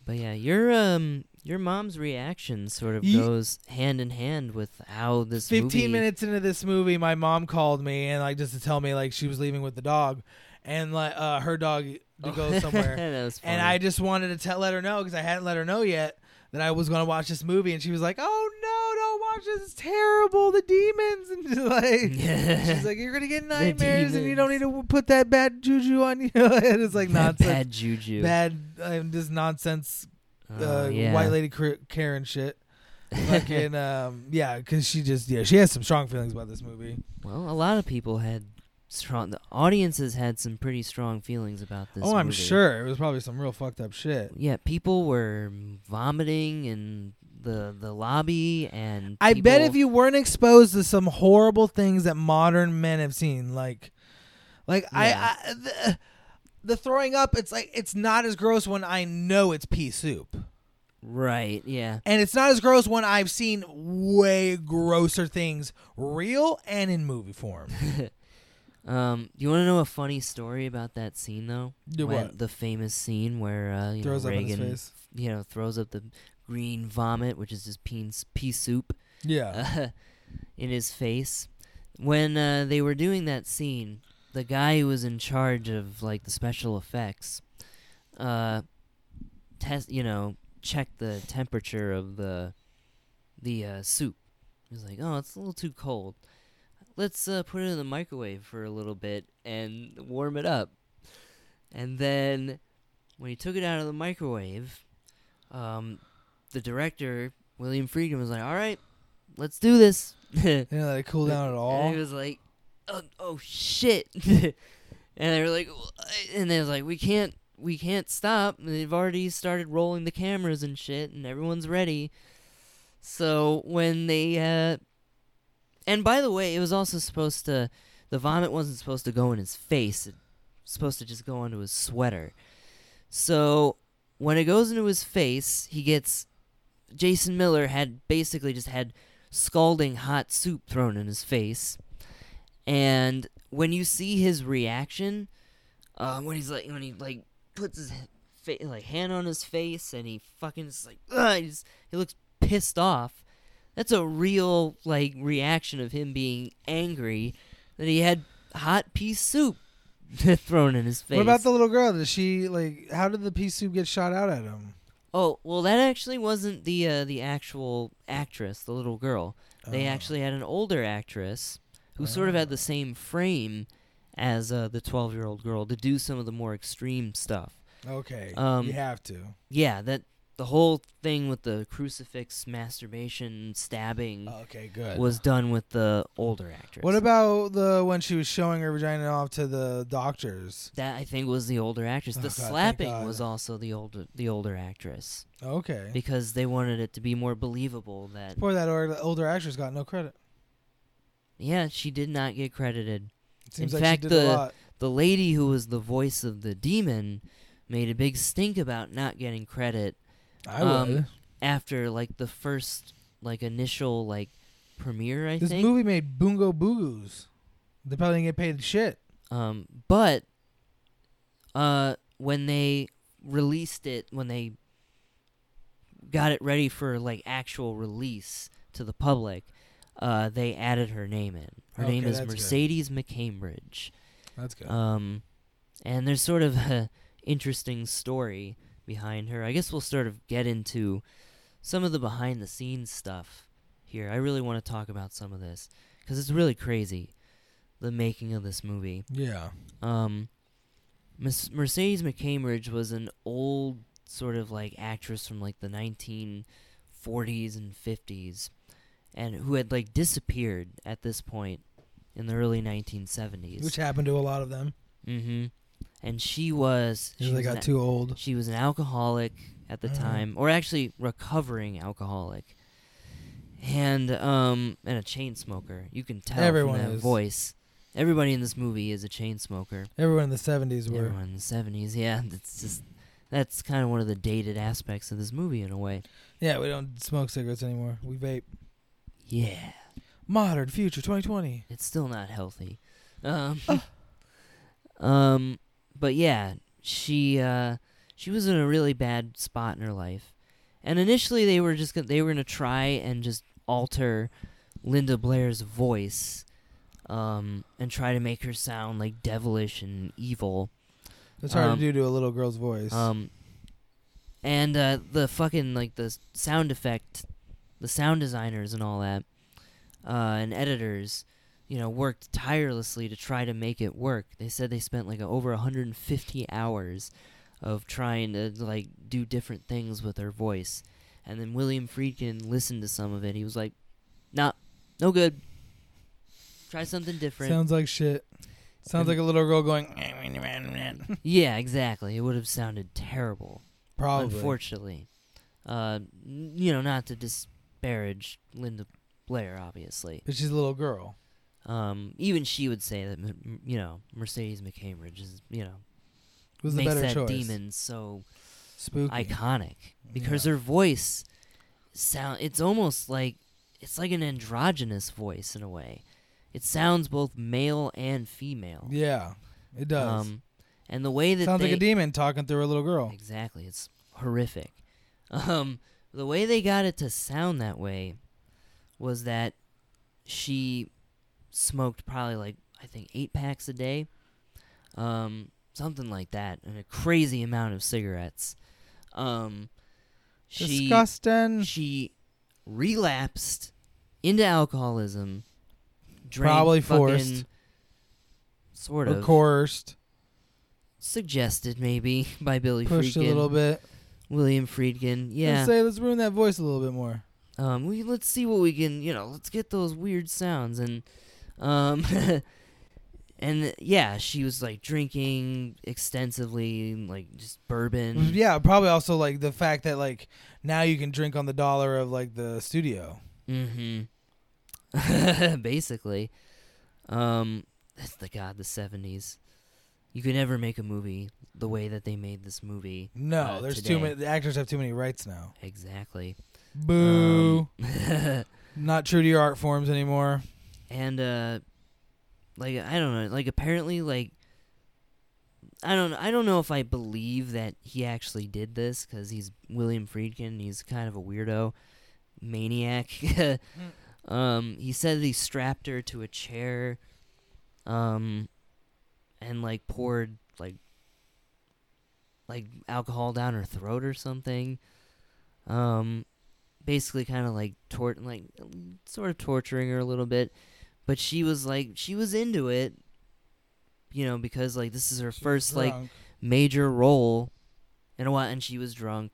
But yeah, your um, your mom's reaction sort of you, goes hand in hand with how this fifteen movie... fifteen minutes into this movie, my mom called me and like just to tell me like she was leaving with the dog, and like uh, her dog to oh. go somewhere. That was funny. And I just wanted to tell let her know because I hadn't let her know yet that I was going to watch this movie, and she was like, "Oh no, don't watch this! It's terrible. The demons." And she's like, yeah. she's like, "You're gonna get nightmares, and you don't need to put that bad juju on you." And it's like nonsense. Bad juju. Bad, um, just nonsense. Uh, uh, yeah. White lady Karen shit. Fucking um, yeah, because she just yeah, she has some strong feelings about this movie. Well, a lot of people had strong. The audiences had some pretty strong feelings about this. Oh, I'm movie. sure it was probably some real fucked up shit. Yeah, people were vomiting in the the lobby, and I bet if you weren't exposed to some horrible things that modern men have seen, like, like yeah. I, I the, the throwing up, it's like it's not as gross when I know it's pea soup. Right, yeah. And it's not as gross when I've seen way grosser things, real and in movie form. Um, you want to know a funny story about that scene though? Do what? The famous scene where uh, you know, Regan, you know, throws up the green vomit, which is just pea, pea soup. Yeah. Uh, in his face. When uh, they were doing that scene, the guy who was in charge of like the special effects, uh, test, you know, checked the temperature of the the uh, soup. He was like, "Oh, it's a little too cold. Let's uh, put it in the microwave for a little bit and warm it up." And then when he took it out of the microwave, um, the director, William Friedkin, was like, "All right, let's do this." They didn't let it cool down at all. And he was like, "Oh, oh shit." And they were like, and they was like, "We can't, we can't stop. And they've already started rolling the cameras and shit, and everyone's ready." So when they, uh, and by the way, it was also supposed to, the vomit wasn't supposed to go in his face. It was supposed to just go onto his sweater. So when it goes into his face, he gets, Jason Miller had basically just had scalding hot soup thrown in his face. And when you see his reaction, um, when he's like, when he like puts his fa- like hand on his face and he fucking just like, ugh, he, just, he looks pissed off. That's a real, like, reaction of him being angry that he had hot pea soup thrown in his face. What about the little girl? Did she, like, how did the pea soup get shot out at him? Oh, well, that actually wasn't the uh, the actual actress, the little girl. Oh. They actually had an older actress who oh. sort of had the same frame as uh, the twelve-year-old girl to do some of the more extreme stuff. Okay, um, you have to. Yeah, that the whole thing with the crucifix, masturbation, stabbing okay, good. was done with the older actress. What about the when she was showing her vagina off to the doctors? That, I think, was the older actress. Oh, the God, slapping was also the older the older actress. Okay. Because they wanted it to be more believable. That Poor that older actress got no credit. Yeah, she did not get credited. It seems In like fact, she did the, a lot. The lady who was the voice of the demon made a big stink about not getting credit. I um, would. After, like, the first, like, initial, like, premiere, I this think. This movie made Boongo Boogoos. They probably didn't get paid shit. Um, but uh, when they released it, when they got it ready for, like, actual release to the public, uh, they added her name in. Her okay, name is Mercedes McCambridge. That's good. Um, and there's sort of a interesting story behind her. I guess we'll sort of get into some of the behind the scenes stuff here. I really want to talk about some of this because it's really crazy, the making of this movie. Yeah. Um, Miss Mercedes McCambridge was an old sort of like actress from like the nineteen forties and fifties, and who had like disappeared at this point in the early nineteen seventies, which happened to a lot of them. Mm-hmm. And she was... She was got an, too old. She was an alcoholic at the uh. time. Or actually, recovering alcoholic. And um, and a chain smoker. You can tell Everyone from that is. voice. Everybody in this movie is a chain smoker. Everyone in the seventies were. Everyone in the seventies, yeah. That's just that's kind of one of the dated aspects of this movie, in a way. Yeah, we don't smoke cigarettes anymore. We vape. Yeah. Modern, future, twenty twenty. It's still not healthy. Um... Uh. um But yeah, she uh, she was in a really bad spot in her life, and initially they were just gonna, they were gonna try and just alter Linda Blair's voice, um, and try to make her sound like devilish and evil. That's hard um, to do to a little girl's voice. Um, and uh, the fucking like the sound effect, the sound designers and all that, uh, and editors. You know, worked tirelessly to try to make it work. They said they spent like over one hundred fifty hours of trying to like do different things with her voice. And then William Friedkin listened to some of it. He was like, "Nah, no good. Try something different." Sounds like shit. Sounds and like a little girl going. Yeah, exactly. It would have sounded terrible. Probably. Unfortunately, uh, you know, not to disparage Linda Blair, obviously. But she's a little girl. Um, even she would say that, you know, Mercedes McCambridge is, you know, was the makes better that choice. Demon so spooky, iconic because yeah. her voice sound. It's almost like it's like an androgynous voice in a way. It sounds both male and female. Yeah, it does. Um, and the way that sounds they, like a demon talking through a little girl. Exactly, it's horrific. Um, the way they got it to sound that way was that she. Smoked probably like I think eight packs a day, um, something like that, and a crazy amount of cigarettes. Um, she, Disgusting. She relapsed into alcoholism. Drank probably forced, sort of or coerced, suggested maybe by Billy pushed Friedkin, a little bit. William Friedkin, yeah. Let's say let's ruin that voice a little bit more. Um, we let's see what we can, you know, let's get those weird sounds and. Um, and yeah, she was like drinking extensively, like just bourbon. Yeah, probably also like the fact that like now you can drink on the dollar of like the studio. Mm-hmm. Basically, um, that's the god the seventies. You could never make a movie the way that they made this movie. No, uh, there's today. too many. The actors have too many rights now. Exactly. Boo. Um, not true to your art forms anymore. And, uh, like, I don't know, like, apparently, like, I don't I don't know if I believe that he actually did this, because he's William Friedkin, he's kind of a weirdo, maniac. um, he said that he strapped her to a chair, um, and, like, poured, like, like, alcohol down her throat or something, um... basically kind of like tor- like sort of torturing her a little bit, but she was like she was into it, you know, because like this is her she first like major role in a while, and she was drunk,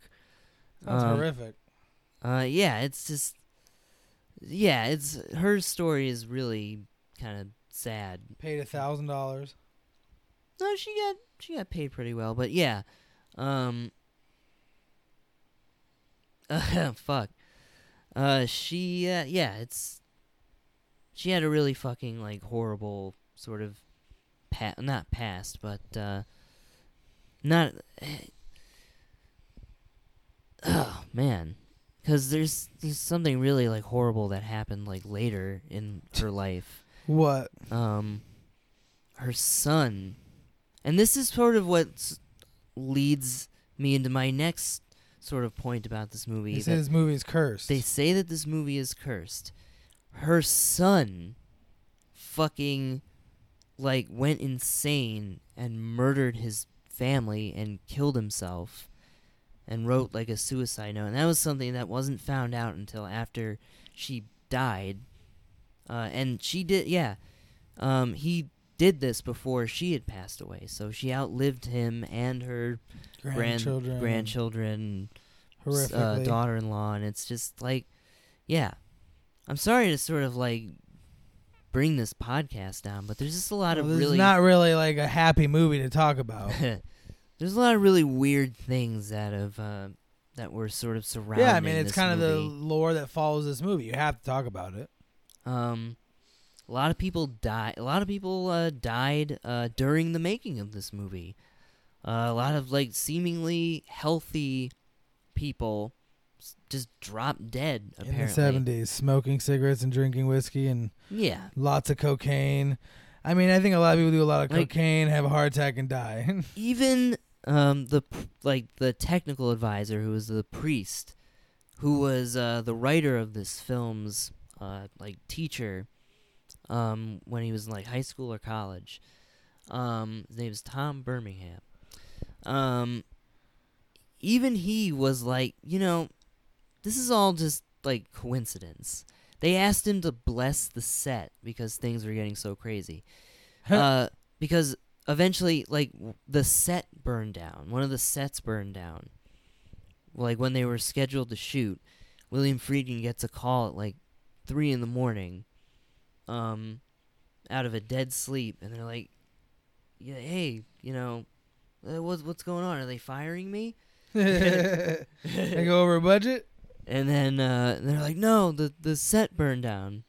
That's um, horrific. Uh, yeah, it's just, yeah, it's her story is really kind of sad. Paid a thousand dollars. No, she got she got paid pretty well, but yeah, um, uh, fuck, uh, she, uh, yeah, it's, she had a really fucking like horrible sort of, pa- not past, but uh, not. Oh, man. Because there's, there's something really, like, horrible that happened, like, later in her life. What? Um, her son. And this is sort of what s- leads me into my next sort of point about this movie. They say this movie is cursed. They say that this movie is cursed. Her son fucking, like, went insane and murdered his family and killed himself. And wrote, like, a suicide note. And that was something that wasn't found out until after she died. Uh, and she did, yeah. Um, he did this before she had passed away. So she outlived him and her grandchildren, grand, grandchildren uh, daughter-in-law. And it's just, like, yeah. I'm sorry to sort of, like, bring this podcast down, but there's just a lot well, of really... It's not really, like, a happy movie to talk about. There's a lot of really weird things that have uh, that were sort of surrounding. Yeah, I mean, it's kind of the lore that follows this movie. You have to talk about it. Um, a lot of people died. A lot of people uh, died uh, during the making of this movie. Uh, a lot of like seemingly healthy people just dropped dead. Apparently, in the seventies, smoking cigarettes and drinking whiskey and yeah, lots of cocaine. I mean, I think a lot of people do a lot of like, cocaine, have a heart attack, and die. Even um, the like the technical advisor, who was the priest, who was uh, the writer of this film's uh, like teacher um, when he was in like high school or college. Um, his name is Tom Birmingham. Um, even he was like, you know, this is all just like coincidence. They asked him to bless the set because things were getting so crazy. Uh, because eventually, like, the set burned down. One of the sets burned down. Like, when they were scheduled to shoot, William Friedkin gets a call at, like, three in the morning um, out of a dead sleep. And they're like, yeah, hey, you know, what's, what's going on? Are they firing me? They go over budget? And then uh, they're like, no, the, the set burned down.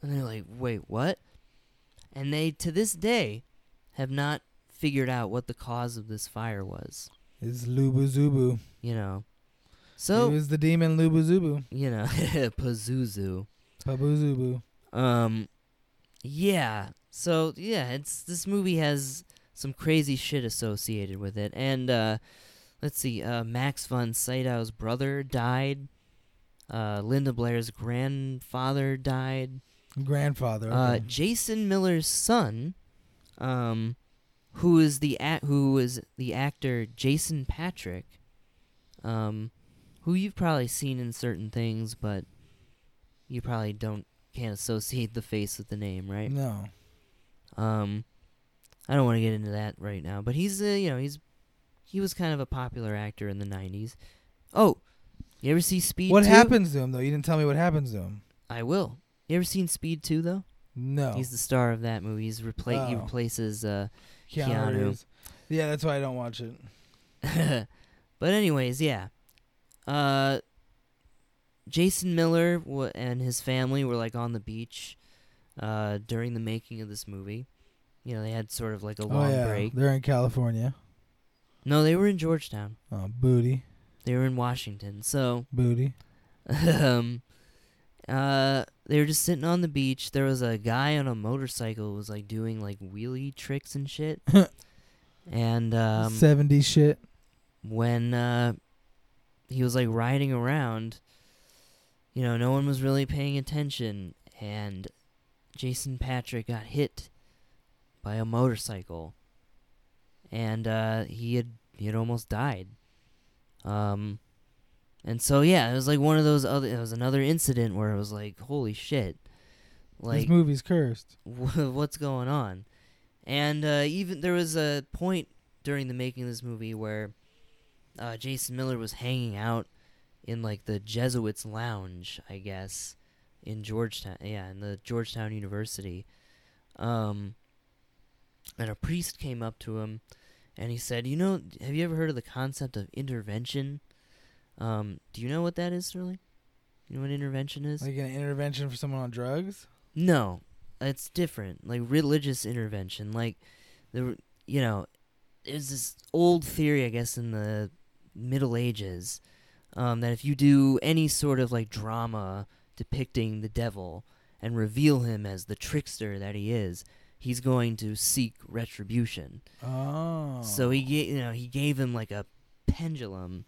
And they're like, wait, what? And they, to this day, have not figured out what the cause of this fire was. It's Lubu Zubu. You know. So, it was the demon Lubu Zubu. You know, Pazuzu. Pazuzu. Um, yeah. So, yeah, it's this movie has some crazy shit associated with it. And, uh, let's see, uh, Max von Sydow's brother died. Uh, Linda Blair's grandfather died. Grandfather. Okay. Uh, Jason Miller's son, um, who is the a- who is the actor Jason Patrick, um, who you've probably seen in certain things, but you probably don't can't associate the face with the name, right? No. Um, I don't want to get into that right now, but he's uh, you know he's he was kind of a popular actor in the nineties. Oh. You ever see Speed two? What happens to him, though? You didn't tell me what happens to him. I will. You ever seen Speed two, though? No. He's the star of that movie. He's repla- oh. He replaces uh, Keanu. Keanu. Yeah, that's why I don't watch it. But anyways, yeah. Uh, Jason Miller w- and his family were, like, on the beach uh, during the making of this movie. You know, they had sort of, like, a long oh, yeah. break. They're in California. No, they were in Georgetown. Oh, booty. They were in Washington, so... Booty. um, uh, they were just sitting on the beach. There was a guy on a motorcycle who was, like, doing, like, wheelie tricks and shit. and, um... seventies shit. When, uh, he was, like, riding around, you know, no one was really paying attention, and Jason Patrick got hit by a motorcycle. And, uh, he had, he had almost died. Um, and so, yeah, it was like one of those other, it was another incident where it was like, holy shit. Like, this movie's cursed. W- what's going on? And, uh, even there was a point during the making of this movie where, uh, Jason Miller was hanging out in like the Jesuits' lounge, I guess, in Georgetown. Yeah, in the Georgetown University. Um, and a priest came up to him, and he said, "You know, have you ever heard of the concept of intervention? Um, do you know what that is, Sterling? You know what intervention is? Like an intervention for someone on drugs? No, it's different. Like religious intervention. Like the you know, there's this old theory, I guess, in the Middle Ages, um, that if you do any sort of like drama depicting the devil and reveal him as the trickster that he is, he's going to seek retribution. Oh, so he ga- you know he gave him like a pendulum,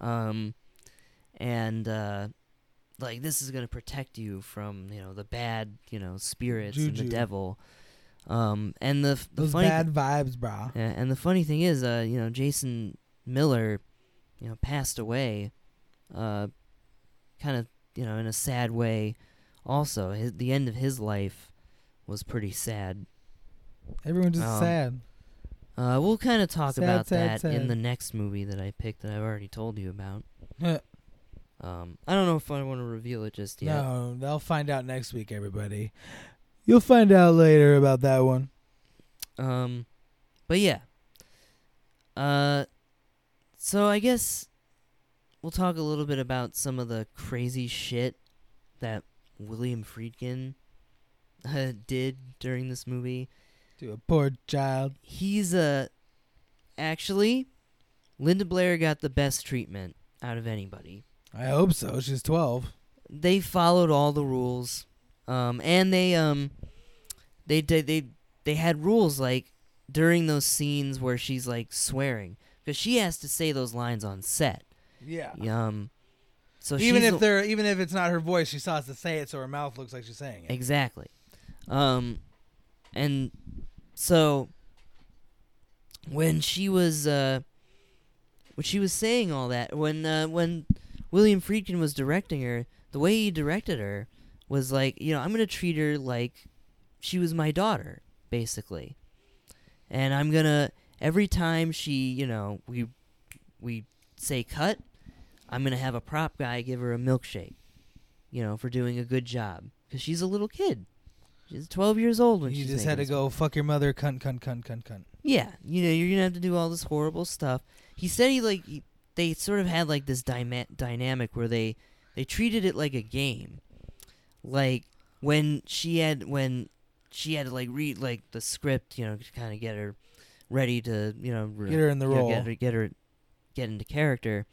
um, and uh." Like, this is going to protect you from, you know, the bad, you know, spirits Juju. and the devil. Um, and the, f- the Those funny bad vibes, bro. Yeah, and the funny thing is, uh, you know, Jason Miller, you know, passed away, uh, kind of, you know, in a sad way also. His, the end of his life was pretty sad. Everyone just um, sad. Uh, we'll kind of talk sad, about sad, that sad. in the next movie that I picked that I've already told you about. Um, I don't know if I want to reveal it just yet. No, they'll find out next week, everybody. You'll find out later about that one. Um, but yeah. Uh, so I guess we'll talk a little bit about some of the crazy shit that William Friedkin uh, did during this movie. To a poor child. He's a... Uh, actually, Linda Blair got the best treatment out of anybody. I hope so. She's twelve. They followed all the rules, um, and they um, they did they, they they had rules like during those scenes where she's like swearing, because she has to say those lines on set. Yeah. Um. So even if they're even if it's not her voice, she still has to say it, so her mouth looks like she's saying it. Exactly. Um, and so when she was uh, when she was saying all that, when uh, when. William Friedkin was directing her, the way he directed her was like, you know, I'm going to treat her like she was my daughter, basically. And I'm going to, every time she, you know, we we say cut, I'm going to have a prop guy give her a milkshake, you know, for doing a good job. Because she's a little kid. She's twelve years old when she's making this. You just had to go, fuck your mother, cunt, cunt, cunt, cunt, cunt. Yeah, you know, you're going to have to do all this horrible stuff. He said he, like... He, They sort of had like this dyma- dynamic where they, they treated it like a game, like when she had when she had to like read like the script, you know, to kind of get her ready to you know re- get her in the role, know, get her get her get into character.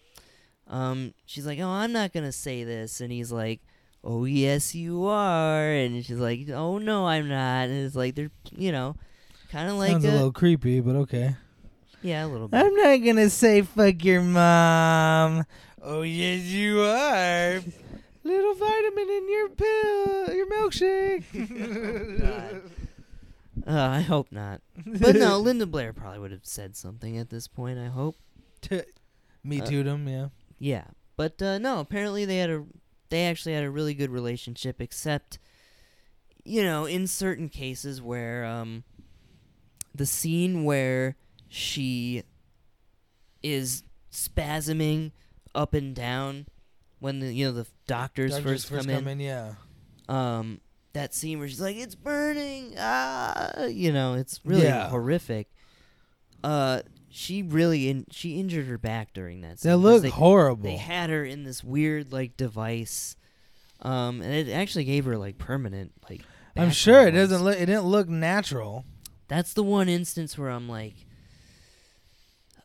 Um, she's like, oh, I'm not gonna say this, and he's like, oh yes you are, and she's like, oh no I'm not, and it's like they're you know, kind of like sounds a, a little creepy, but okay. Yeah, a little bit. I'm not going to say fuck your mom. Oh, yes, you are. Little vitamin in your pill, your milkshake. oh, uh, I hope not. But no, Linda Blair probably would have said something at this point, I hope. Me too, them, yeah. Yeah. But uh, no, apparently they had a, they actually had a really good relationship, except, you know, in certain cases where um, the scene where she is spasming up and down when the you know the doctors, doctors first, first come in. Come in yeah. Um, that scene where she's like, "It's burning!" Ah, you know, it's really yeah. horrific. Uh, she really in- she injured her back during that scene. That looked they, horrible. They had her in this weird like device, um, and it actually gave her like permanent like. I'm sure it doesn't look. It didn't look natural. That's the one instance where I'm like,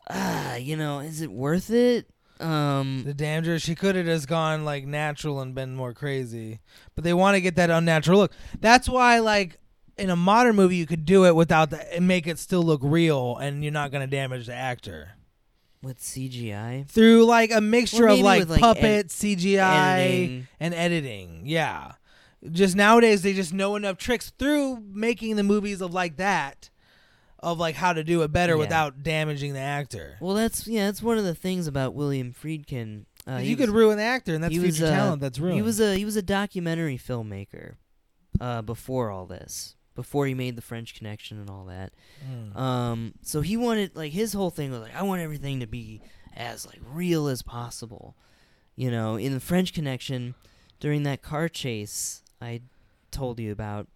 ah, you know, is it worth it? Um, the danger, she could have just gone, like, natural and been more crazy. But they want to get that unnatural look. That's why, like, in a modern movie, you could do it without the, and make it still look real, and you're not going to damage the actor. With C G I? Through, like, a mixture of, like, like puppets, ed- C G I, editing. and editing. Yeah. Just nowadays, they just know enough tricks through making the movies of like that, of like how to do it better yeah. without damaging the actor. Well, that's yeah, that's one of the things about William Friedkin. Uh, you could was, ruin the actor, and that's future was, uh, talent that's ruined. He was a he was a documentary filmmaker uh, before all this, before he made The French Connection and all that. Mm. Um, so he wanted like his whole thing was like I want everything to be as like real as possible, you know, in The French Connection, during that car chase I told you about,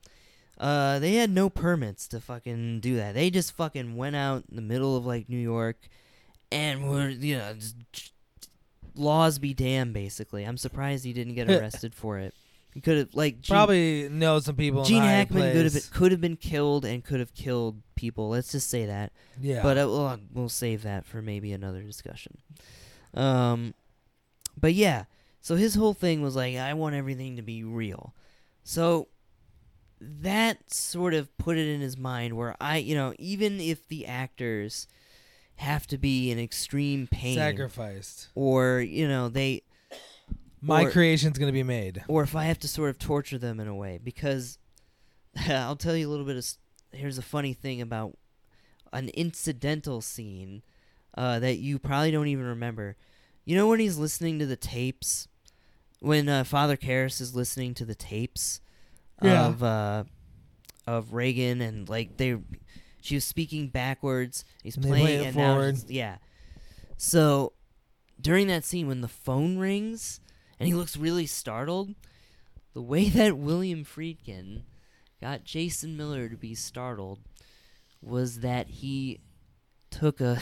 uh, they had no permits to fucking do that. They just fucking went out in the middle of, like, New York and were, you know, just, laws be damned, basically. I'm surprised he didn't get arrested for it. He could have, like... Gene, probably know some people Gene in the Hackman could have, been, could have been killed and could have killed people. Let's just say that. Yeah. But uh, we'll, we'll save that for maybe another discussion. Um, But yeah, so his whole thing was like, I want everything to be real. So that sort of put it in his mind where I, you know, even if the actors have to be in extreme pain, sacrificed, or, you know, they, my or, creation's gonna be made, or if I have to sort of torture them in a way, because I'll tell you a little bit of, here's a funny thing about an incidental scene uh, that you probably don't even remember. You know when he's listening to the tapes, when uh, Father Karras is listening to the tapes yeah. of uh, of Regan, and like they. She was speaking backwards. He's and playing play it and forward. Now yeah. So during that scene when the phone rings and he looks really startled, the way that William Friedkin got Jason Miller to be startled was that he took a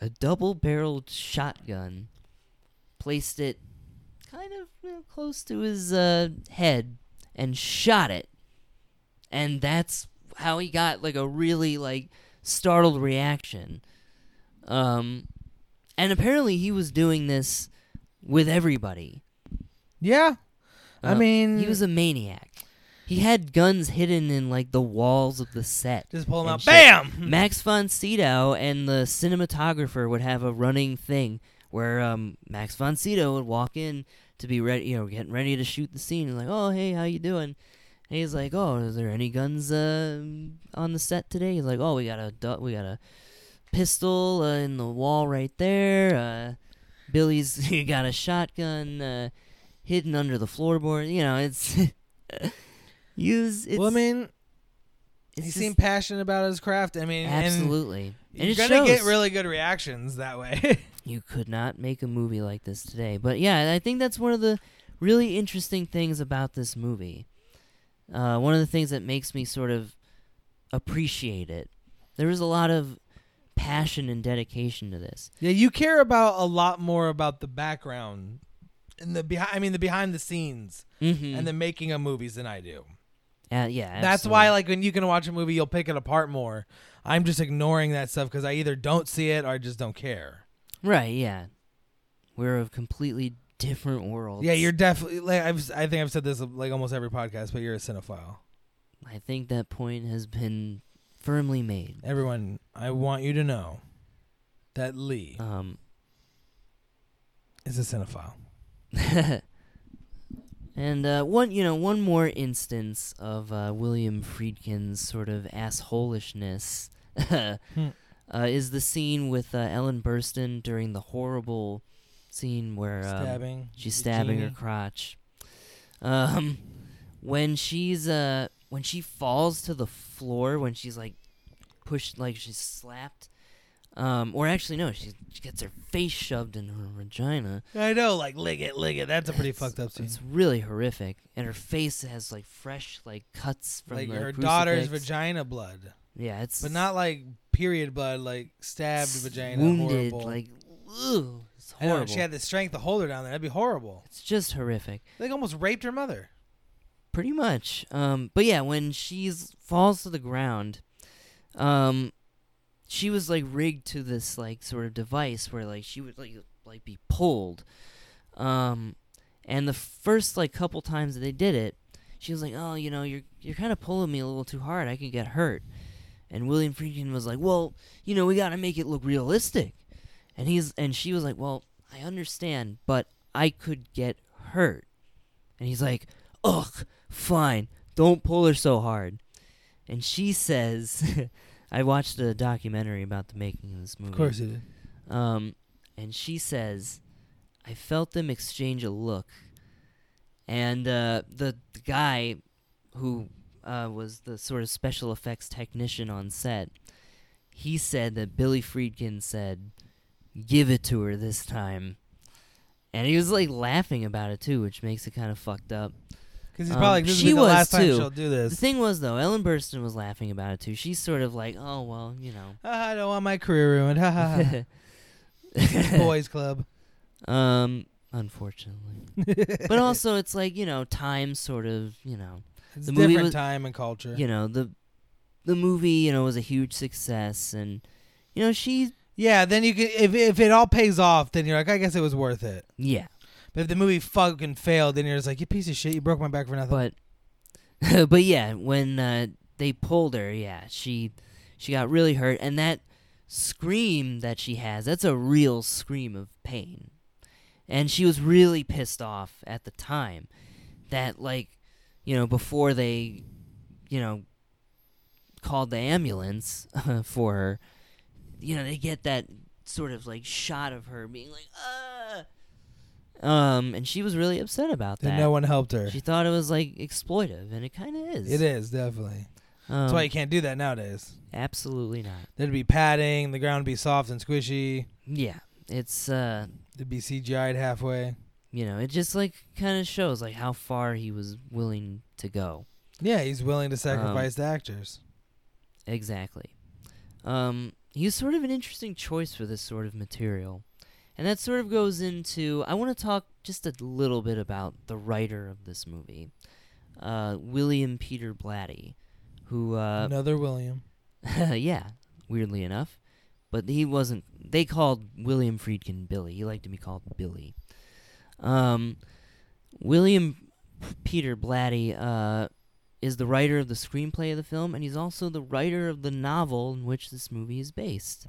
a double-barreled shotgun, placed it kind of, you know, close to his uh, head, and shot it. And that's how he got, like, a really, like, startled reaction. Um, and apparently he was doing this with everybody. Yeah. I uh, mean... He was a maniac. He had guns hidden in, like, the walls of the set. Just pull them out. Shit. Bam! Max von Sydow and the cinematographer would have a running thing where um, Max von Sydow would walk in to be ready, you know, getting ready to shoot the scene. And like, oh, hey, how you doing? And he's like, "Oh, is there any guns uh, on the set today?" He's like, "Oh, we got a du- we got a pistol uh, in the wall right there. Uh, Billy's got a shotgun uh, hidden under the floorboard. You know, it's use." It's, well, I mean, it's he seemed passionate about his craft. I mean, absolutely, and, and you're gonna shows. Get really good reactions that way. You could not make a movie like this today, but yeah, I think that's one of the really interesting things about this movie. Uh, one of the things that makes me sort of appreciate it. There is a lot of passion and dedication to this. Yeah, you care about a lot more about the background and the behind. I mean, the behind the scenes mm-hmm. and the making of movies than I do. Uh, yeah, absolutely. That's why, like, when you can watch a movie, you'll pick it apart more. I'm just ignoring that stuff because I either don't see it or I just don't care. Right? Yeah, we're a completely different worlds. Yeah, you're definitely. Like, I've, I think I've said this like almost every podcast, but you're a cinephile. I think that point has been firmly made. Everyone, I want you to know that Lee um, is a cinephile. And uh, one, you know, one more instance of uh, William Friedkin's sort of assholishness hmm. uh, is the scene with uh, Ellen Burstyn during the horrible scene where um, stabbing. she's stabbing Eugenie. her crotch. Um, when she's uh, when she falls to the floor, when she's like pushed, like she's slapped, um, or actually no, she, she gets her face shoved in her vagina. I know, like lick it, lick it. That's a pretty it's, fucked up scene. It's really horrific, and her face has like fresh like cuts from like the her crucifix. Daughter's vagina blood. Yeah, it's but not like period blood, like stabbed vagina, wounded, horrible. Like ugh. I know, she had the strength to hold her down there. That'd be horrible. It's just horrific. They almost raped her mother. Pretty much. Um, but yeah, when she falls to the ground, um, she was like rigged to this like sort of device where like she would like like be pulled. Um, and the first like couple times that they did it, she was like, "Oh, you know, you're you're kind of pulling me a little too hard. I could get hurt." And William Friedkin was like, "Well, you know, we got to make it look realistic." And he's and she was like, "Well, I understand, but I could get hurt." And he's like, "Ugh, fine. Don't pull her so hard." And she says, I watched a documentary about the making of this movie. Of course you did. Um, and she says, "I felt them exchange a look." And uh, the, the guy who uh, was the sort of special effects technician on set, he said that Billy Friedkin said, "Give it to her this time." And he was like laughing about it too, which makes it kind of fucked up. Because he's um, probably like, this is the last too. time she'll do this. The thing was, though, Ellen Burstyn was laughing about it too. She's sort of like, oh, well, you know. I don't want my career ruined. Ha ha ha. Boys Club. Um, unfortunately. But also, it's like, you know, time sort of, you know. It's the different movie was, time and culture. You know, the the movie, you know, was a huge success. And, you know, she. Yeah, then you can, if if it all pays off, then you're like, I guess it was worth it. Yeah. But if the movie fucking failed, then you're just like, you piece of shit, you broke my back for nothing. But, but yeah, when uh, they pulled her, yeah, she she got really hurt. And that scream that she has, that's a real scream of pain. And she was really pissed off at the time that, like, you know, before they, you know, called the ambulance uh, for her, you know, they get that sort of, like, shot of her being like, ah. Um, and she was really upset about that. And no one helped her. She thought it was, like, exploitive, and it kind of is. It is, definitely. Um, That's why you can't do that nowadays. Absolutely not. There'd be padding, the ground would be soft and squishy. Yeah, it's... Uh, it'd be C G I'd halfway. You know, it just, like, kind of shows, like, how far he was willing to go. Yeah, he's willing to sacrifice um, the actors. Exactly. Um, he's sort of an interesting choice for this sort of material. And that sort of goes into, I want to talk just a little bit about the writer of this movie, uh, William Peter Blatty, who... Uh, Another William. Yeah, weirdly enough. But he wasn't... They called William Friedkin Billy. He liked to be called Billy. Um, William P- Peter Blatty uh, is the writer of the screenplay of the film, and he's also the writer of the novel in which this movie is based.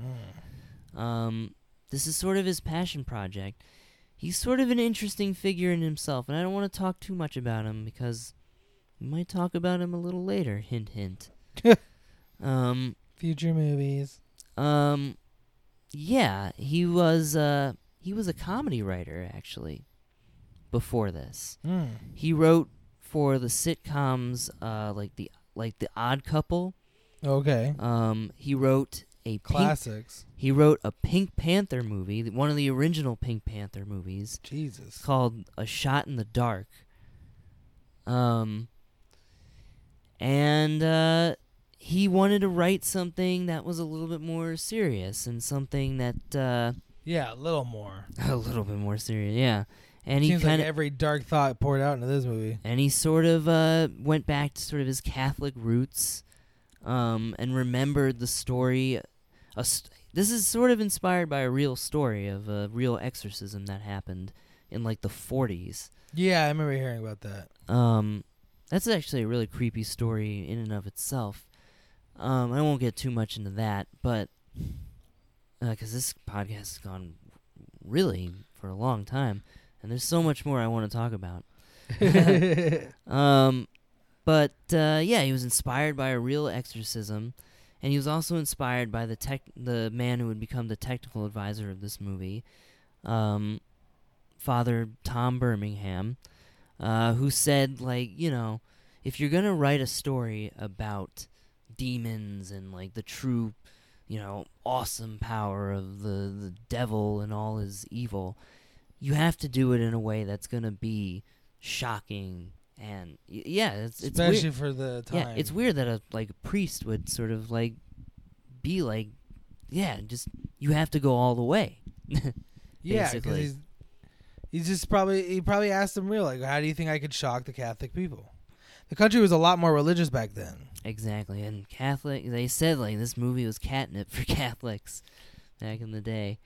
Mm. Um... This is sort of his passion project. He's sort of an interesting figure in himself, and I don't want to talk too much about him because we might talk about him a little later. Hint, hint. um, Future movies. Um, yeah, he was uh, he was a comedy writer actually. Before this, mm. he wrote for the sitcoms uh, like the like the Odd Couple. Okay. Um, he wrote. A Classics. Pink, he wrote a Pink Panther movie, one of the original Pink Panther movies. Jesus. Called A Shot in the Dark. Um, and uh, he wanted to write something that was a little bit more serious and something that... Uh, yeah, a little more. A little bit more serious, yeah. And he Seems kinda, like every dark thought poured out into this movie. And he sort of uh, went back to sort of his Catholic roots um, and remembered the story... A st- this is sort of inspired by a real story of a real exorcism that happened in, like, the forties. Yeah, I remember hearing about that. Um, that's actually a really creepy story in and of itself. Um, I won't get too much into that, but... Because uh, this podcast has gone really for a long time, and there's so much more I want to talk about. um, but, uh, yeah, he was inspired by a real exorcism... And he was also inspired by the tech, the man who would become the technical advisor of this movie, um, Father Tom Birmingham, uh, who said, like, you know, if you're going to write a story about demons and, like, the true, you know, awesome power of the, the devil and all his evil, you have to do it in a way that's going to be shocking. And yeah, it's, it's especially weird. For the time. Yeah, it's weird that a like a priest would sort of like be like, yeah, just you have to go all the way. Yeah, because he's, he's just probably he probably asked them real like, how do you think I could shock the Catholic people? The country was a lot more religious back then. Exactly, and Catholic. They said like this movie was catnip for Catholics back in the day.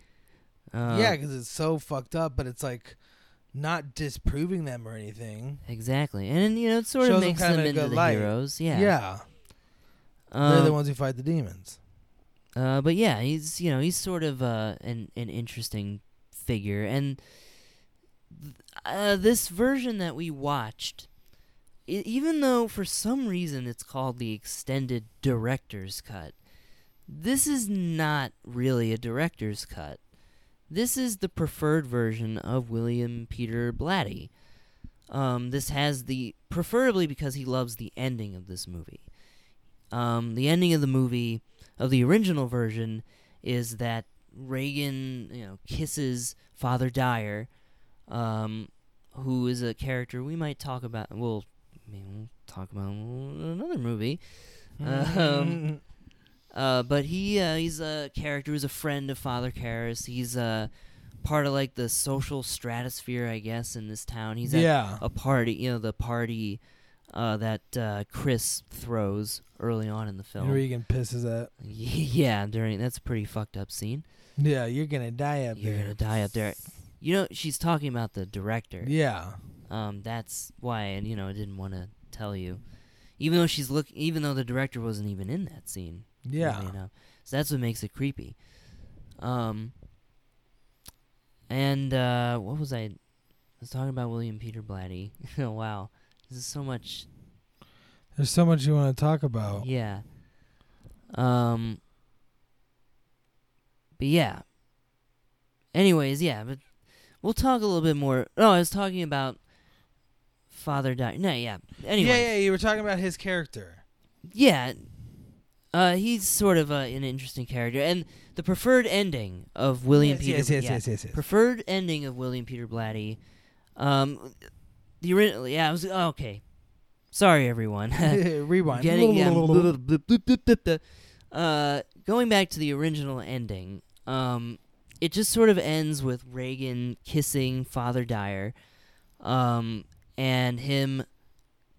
Uh, yeah, because it's so fucked up, but it's like. Not disproving them or anything. Exactly. And, you know, it sort Shows of makes them, them into the light. Heroes. Yeah. Yeah. Um, They're the ones who fight the demons. Uh, but, yeah, he's, you know, he's sort of uh, an, an interesting figure. And th- uh, this version that we watched, I- even though for some reason it's called the extended director's cut, this is not really a director's cut. This is the preferred version of William Peter Blatty. Um, this has the... Preferably because he loves the ending of this movie. Um, the ending of the movie, of the original version, is that Regan, you know, kisses Father Dyer, um, who is a character we might talk about. We'll, I mean, we'll talk about another movie. Um, uh, but he uh, he's a character who's a friend of Father Karras. He's a uh, part of like the social stratosphere, I guess, in this town. He's at yeah. a party, you know, the party uh, that uh, Chris throws early on in the film. Regan pisses at. Yeah, during that's a pretty fucked up scene. Yeah, you're gonna die up you're there. You're gonna die up there. You know, she's talking about the director. Yeah. Um, that's why, and you know, I didn't want to tell you. Even though she's look, even though the director wasn't even in that scene. Yeah. You know? So that's what makes it creepy. Um. And uh, what was I? I was talking about William Peter Blatty. Oh wow, this is so much. There's so much you want to talk about. Yeah. Um. But yeah. Anyways, yeah, but we'll talk a little bit more. Oh, I was talking about Father Dyer. No, yeah. Anyway. Yeah, yeah, you were talking about his character. Yeah. Uh, he's sort of uh, an interesting character. And the preferred ending of William yes, Peter... Yes, yes, yeah, yes, yes, yes. Preferred ending of William Peter Blatty. Um, the original... Yeah, I was... Oh, okay. Sorry, everyone. Rewind. Getting, yeah, uh, going back to the original ending, um, it just sort of ends with Regan kissing Father Dyer. Um... And him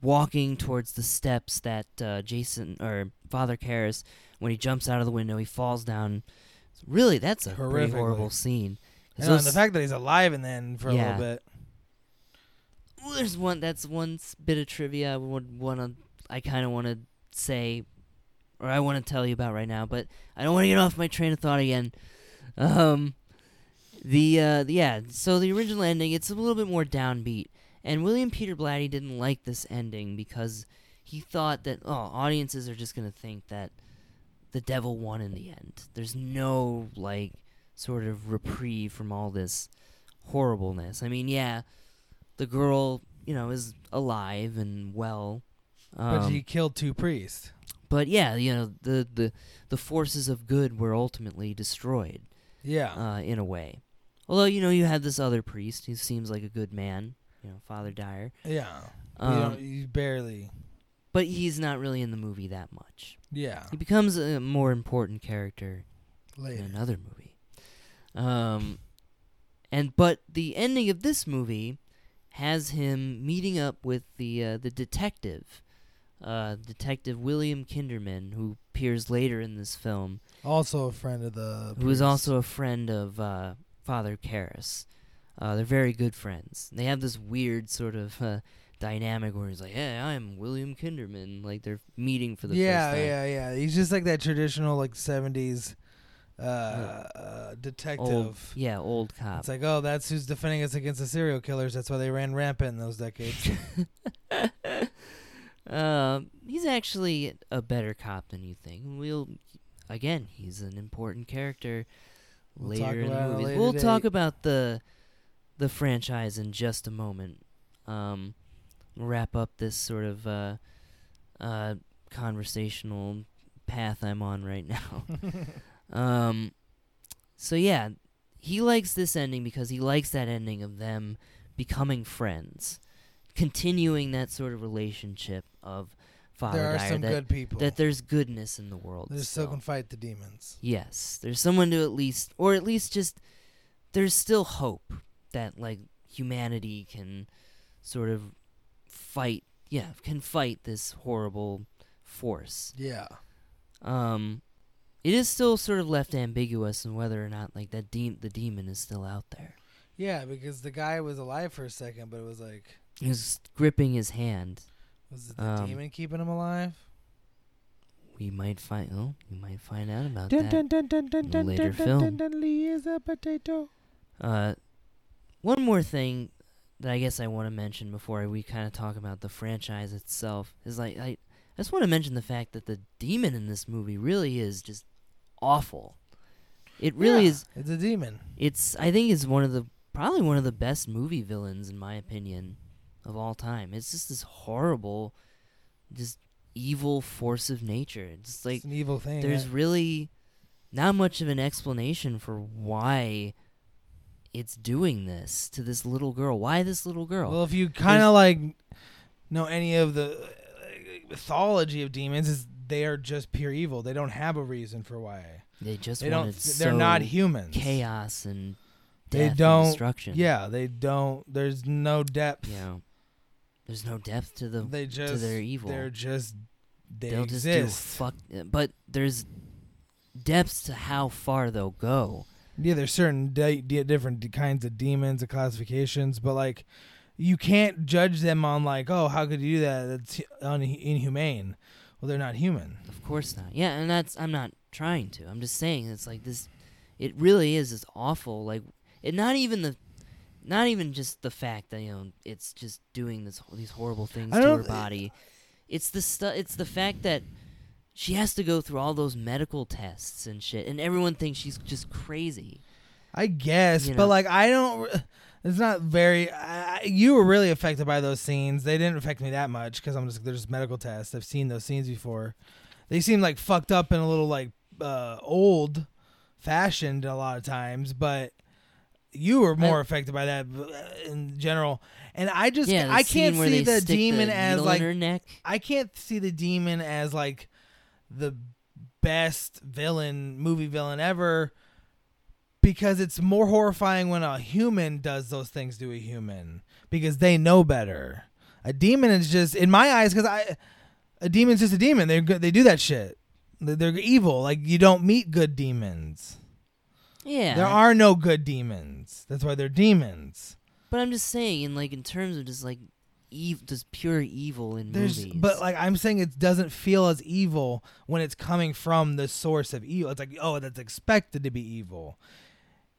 walking towards the steps that uh, Jason or Father Karras, when he jumps out of the window, he falls down. Really, that's a pretty horrible scene. And, those, and the fact that he's alive and then for yeah. a little bit. Well, there's one. That's one bit of trivia I would want to. I kind of want to say, or I want to tell you about right now, but I don't want to get off my train of thought again. Um, the uh, yeah. So the original ending, it's a little bit more downbeat. And William Peter Blatty didn't like this ending because he thought that, oh, audiences are just going to think that the devil won in the end. There's no, like, sort of reprieve from all this horribleness. I mean, yeah, the girl, you know, is alive and well. Um, but he killed two priests. But, yeah, you know, the, the, the forces of good were ultimately destroyed. Yeah. Uh, in a way. Although, you know, you have this other priest who seems like a good man. You know, Father Dyer. Yeah. Um, you, you barely. But he's not really in the movie that much. Yeah. He becomes a more important character later in another movie. Um, and but the ending of this movie has him meeting up with the uh, the detective, uh, Detective William Kinderman, who appears later in this film. Also a friend of the. Who priest. Is also a friend of uh, Father Karras. Uh, they're very good friends. They have this weird sort of uh, dynamic where he's like, "Hey, I'm William Kinderman." Like they're meeting for the yeah, first time. Yeah, yeah, yeah. He's just like that traditional like seventies uh, uh, detective. Old, yeah, old cop. It's like, oh, that's who's defending us against the serial killers. That's why they ran rampant in those decades. uh, he's actually a better cop than you think. We'll, again, he's an important character we'll later in the movie. We'll date. talk about the. the franchise in just a moment. Um, wrap up this sort of uh, uh, conversational path I'm on right now. um, so yeah, he likes this ending because he likes that ending of them becoming friends, continuing that sort of relationship of Father Dyer. There are Dyer, some that, good people. That there's goodness in the world. There's still can fight the demons. Yes, there's someone to at least, or at least just, there's still hope. That like humanity can sort of fight, yeah, can fight this horrible force. Yeah. Um, it is still sort of left ambiguous in whether or not like that de- the demon is still out there. Yeah, because the guy was alive for a second, but it was like he was gripping his hand. Was it the um, demon keeping him alive? We might find. Oh, we might find out about dun, that dun, dun, dun, dun, in a later dun, dun, film. Dun, dun, dun, Lee is a potato. Uh. One more thing that I guess I want to mention before we kind of talk about the franchise itself is like I, I just want to mention the fact that the demon in this movie really is just awful. It really yeah, is. It's a demon. It's I think it's one of the probably one of the best movie villains in my opinion of all time. It's just this horrible, just evil force of nature. It's just like it's an evil thing. There's right? really not much of an explanation for why. it's doing this to this little girl. Why this little girl? Well, if you kind of like know any of the mythology of demons, is they are just pure evil. They don't have a reason for why. They just they wanted don't. They're so not humans. Chaos and death they don't, and destruction. Yeah, they don't. There's no depth. Yeah, there's no depth to the they just, to their evil. They're just they They'll exist. Just do fuck. But there's depths to how far they'll go. Yeah, there's certain de- de- different de- kinds of demons and classifications, but, like, you can't judge them on, like, oh, how could you do that? That's un- inhumane. Well, they're not human. Of course not. Yeah, and that's, I'm not trying to. I'm just saying it's, like, this, it really is this awful, like, it not even the, not even just the fact that, you know, it's just doing this these horrible things I to her body. It, it's the stu- It's the fact that she has to go through all those medical tests and shit, and everyone thinks she's just crazy. I guess, you know? But, like, I don't... It's not very... I, you were really affected by those scenes. They didn't affect me that much, because I'm just, they're just medical tests. I've seen those scenes before. They seem, like, fucked up in a little, like, uh, old-fashioned a lot of times, but you were more I, affected by that in general. And I just... Yeah, I can't see the demon the as, like... I can't see the demon as, like... the best villain, movie villain ever, because it's more horrifying when a human does those things to a human, because they know better. A demon is just, in my eyes, because I, a demon's just a demon. They they do that shit. They're, they're evil. Like, you don't meet good demons. Yeah. There are no good demons. That's why they're demons. But I'm just saying, in like in terms of just like Ev- there's pure evil in there's, movies. But, like, I'm saying it doesn't feel as evil when it's coming from the source of evil. It's like, oh, that's expected to be evil.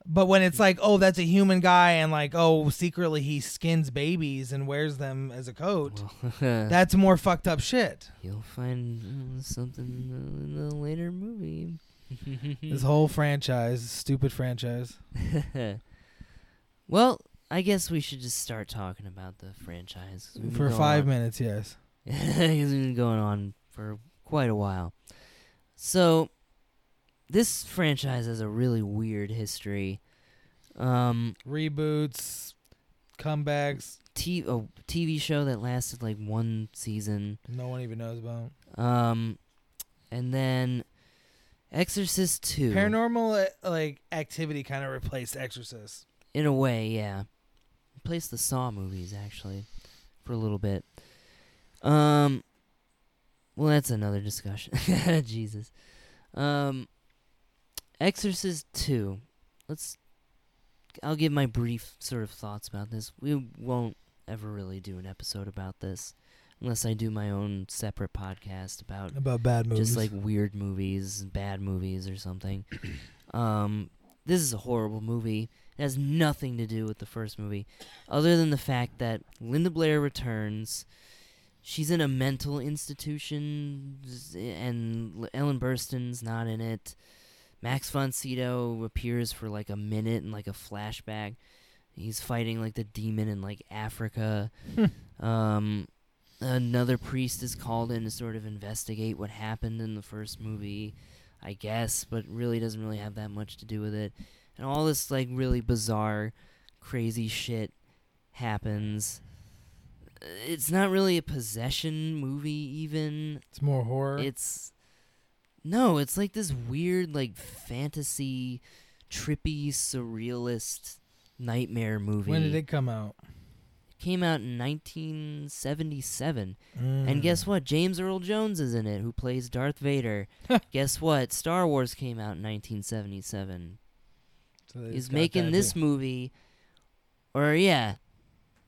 But when it's like, oh, that's a human guy, and, like, oh, secretly he skins babies and wears them as a coat, well, that's more fucked up shit. You'll find uh, something in the later movie. This whole franchise, stupid franchise. Well... I guess we should just start talking about the franchise. For five on. minutes, yes. It's been going on for quite a while. So, this franchise has a really weird history. Um, Reboots, comebacks. T- a T V show that lasted like one season. No one even knows about. Um, and then Exorcist two. Paranormal like activity kind of replaced Exorcist. In a way, yeah. Replaced the Saw movies, actually, for a little bit. Um, well, that's another discussion. Jesus. Um, Exorcist two. Let's. I'll give my brief sort of thoughts about this. We won't ever really do an episode about this, unless I do my own separate podcast about about bad movies, just like weird movies, bad movies, or something. um, this is a horrible movie. It has nothing to do with the first movie, other than the fact that Linda Blair returns. She's in a mental institution, and Ellen Burstyn's not in it. Max von Sydow appears for like a minute in like a flashback. He's fighting like the demon in like Africa. um, another priest is called in to sort of investigate what happened in the first movie, I guess, but really doesn't really have that much to do with it. And all this, like, really bizarre, crazy shit happens. It's not really a possession movie, even. It's more horror? It's... No, it's like this weird, like, fantasy, trippy, surrealist nightmare movie. When did it come out? It came out in nineteen seventy-seven. Mm. And guess what? James Earl Jones is in it, who plays Darth Vader. Guess what? Star Wars came out in nineteen seventy-seven. So is making this movie, or yeah,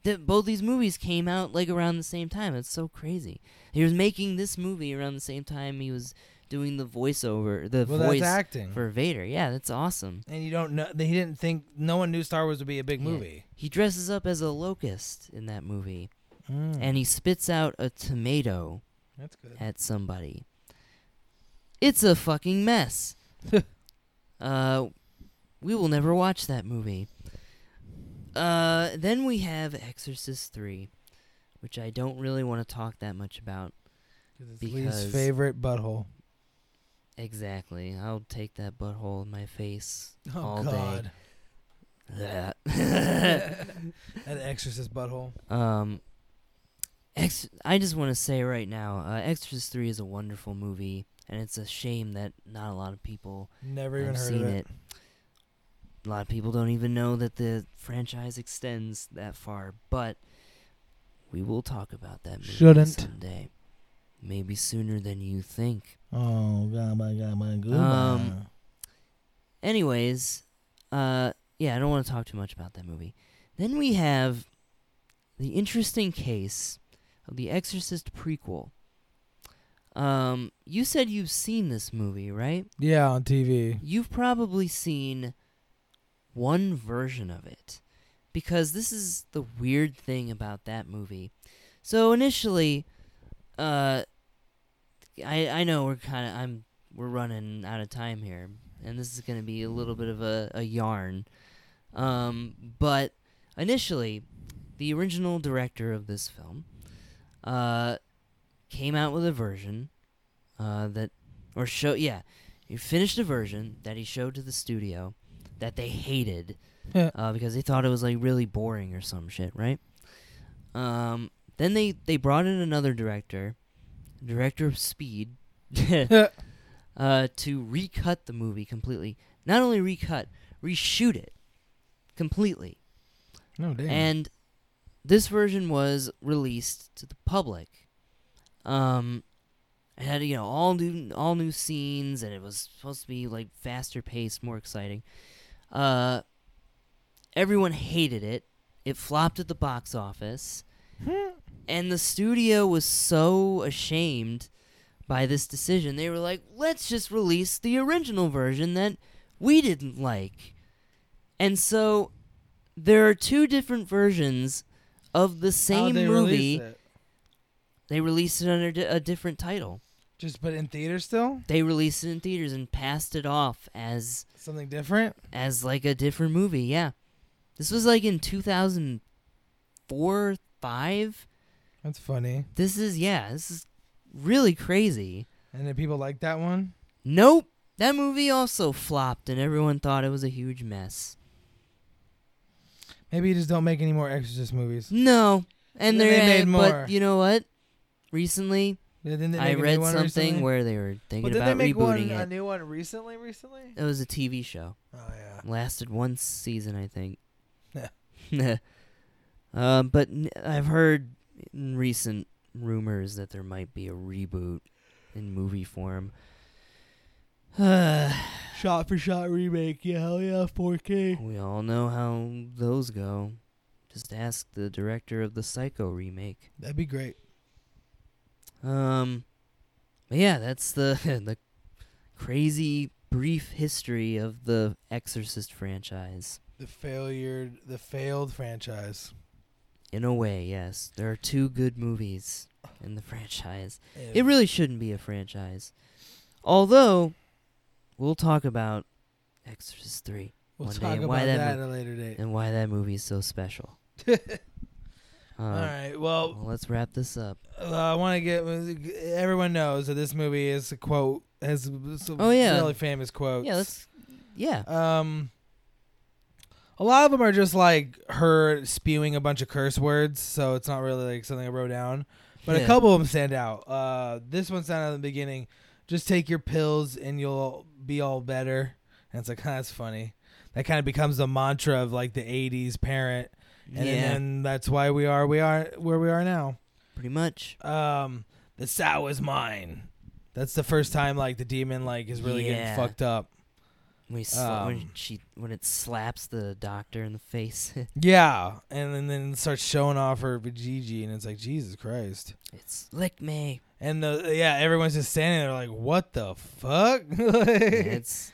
th- both these movies came out like around the same time. It's so crazy. He was making this movie around the same time he was doing the voiceover, the well, voice that's acting. For Vader. Yeah, that's awesome. And you don't know he didn't think no one knew Star Wars would be a big yeah. movie. He dresses up as a locust in that movie, mm. and he spits out a tomato that's good. At somebody. It's a fucking mess. uh. We will never watch that movie. Uh, then we have Exorcist three, which I don't really want to talk that much about. It's because least favorite butthole. Exactly. I'll take that butthole in my face oh all God. Day. That Exorcist butthole. Um, ex- I just want to say right now, uh, Exorcist three is a wonderful movie, and it's a shame that not a lot of people never even have heard seen of it. it. A lot of people don't even know that the franchise extends that far, but we will talk about that movie Shouldn't. someday. Maybe sooner than you think. Oh, God, my God, my God. Um, anyways, uh, yeah, I don't want to talk too much about that movie. Then we have the interesting case of the Exorcist prequel. Um, you said you've seen this movie, right? Yeah, on T V. You've probably seen one version of it, because this is the weird thing about that movie. So initially, uh, I I know we're kind of I'm we're running out of time here, and this is going to be a little bit of a, a yarn. Um, but initially, the original director of this film, uh, came out with a version, uh, that or show yeah, he finished a version that he showed to the studio that they hated, yeah. uh, because they thought it was like really boring or some shit, right? Um, then they, they brought in another director, director of Speed, yeah. uh, to recut the movie completely. Not only recut, reshoot it completely. No damn. And this version was released to the public. Um, it had you know all new all new scenes, and it was supposed to be like faster paced, more exciting. Uh, everyone hated it. It flopped at the box office. And the studio was so ashamed by this decision. They were like, let's just release the original version that we didn't like. And so there are two different versions of the same movie. How'd they release it? They released it under a different title. Just put it in theaters still? They released it in theaters and passed it off as something different? As like a different movie, yeah. This was like in two thousand four, five That's funny. This is, yeah, this is really crazy. And did people like that one? Nope. That movie also flopped, and everyone thought it was a huge mess. Maybe you just don't make any more Exorcist movies. No. And, and they made more. But you know what? Recently... I read something recently? where they were thinking well, about rebooting it. Did they make one, a new one recently, recently? It was a T V show. Oh, yeah. Lasted one season, I think. Yeah. uh, but n- I've heard in recent rumors that there might be a reboot in movie form. Shot for shot remake. Yeah, hell yeah, four K. We all know how those go. Just ask the director of the Psycho remake. That'd be great. Um, but yeah, that's the the crazy brief history of the Exorcist franchise. The failure, the failed franchise. In a way, yes. There are two good movies in the franchise. Ew. It really shouldn't be a franchise. Although, we'll talk about Exorcist three we'll one day and why that, that mo- at a later date and why that movie is so special. Uh, All right, well, well, let's wrap this up. Uh, I want to get everyone knows that this movie is a quote, has some oh, yeah. really famous quotes. Yeah, let's, yeah. Um, a lot of them are just like her spewing a bunch of curse words, so it's not really like something I wrote down. But yeah. a couple of them stand out. Uh, this one stand out in the beginning. Just take your pills and you'll be all better. And it's like, huh, that's funny. That kind of becomes the mantra of like the eighties parent. And yeah. then that's why we are we are where we are now. Pretty much. Um, the sow is mine. That's the first time like the demon like is really yeah. getting fucked up. We sl- um, when she when it slaps the doctor in the face. yeah, and, and then it starts showing off her Gigi, and it's like Jesus Christ. It's lick me. And the yeah, everyone's just standing there like, what the fuck? like, yeah, it's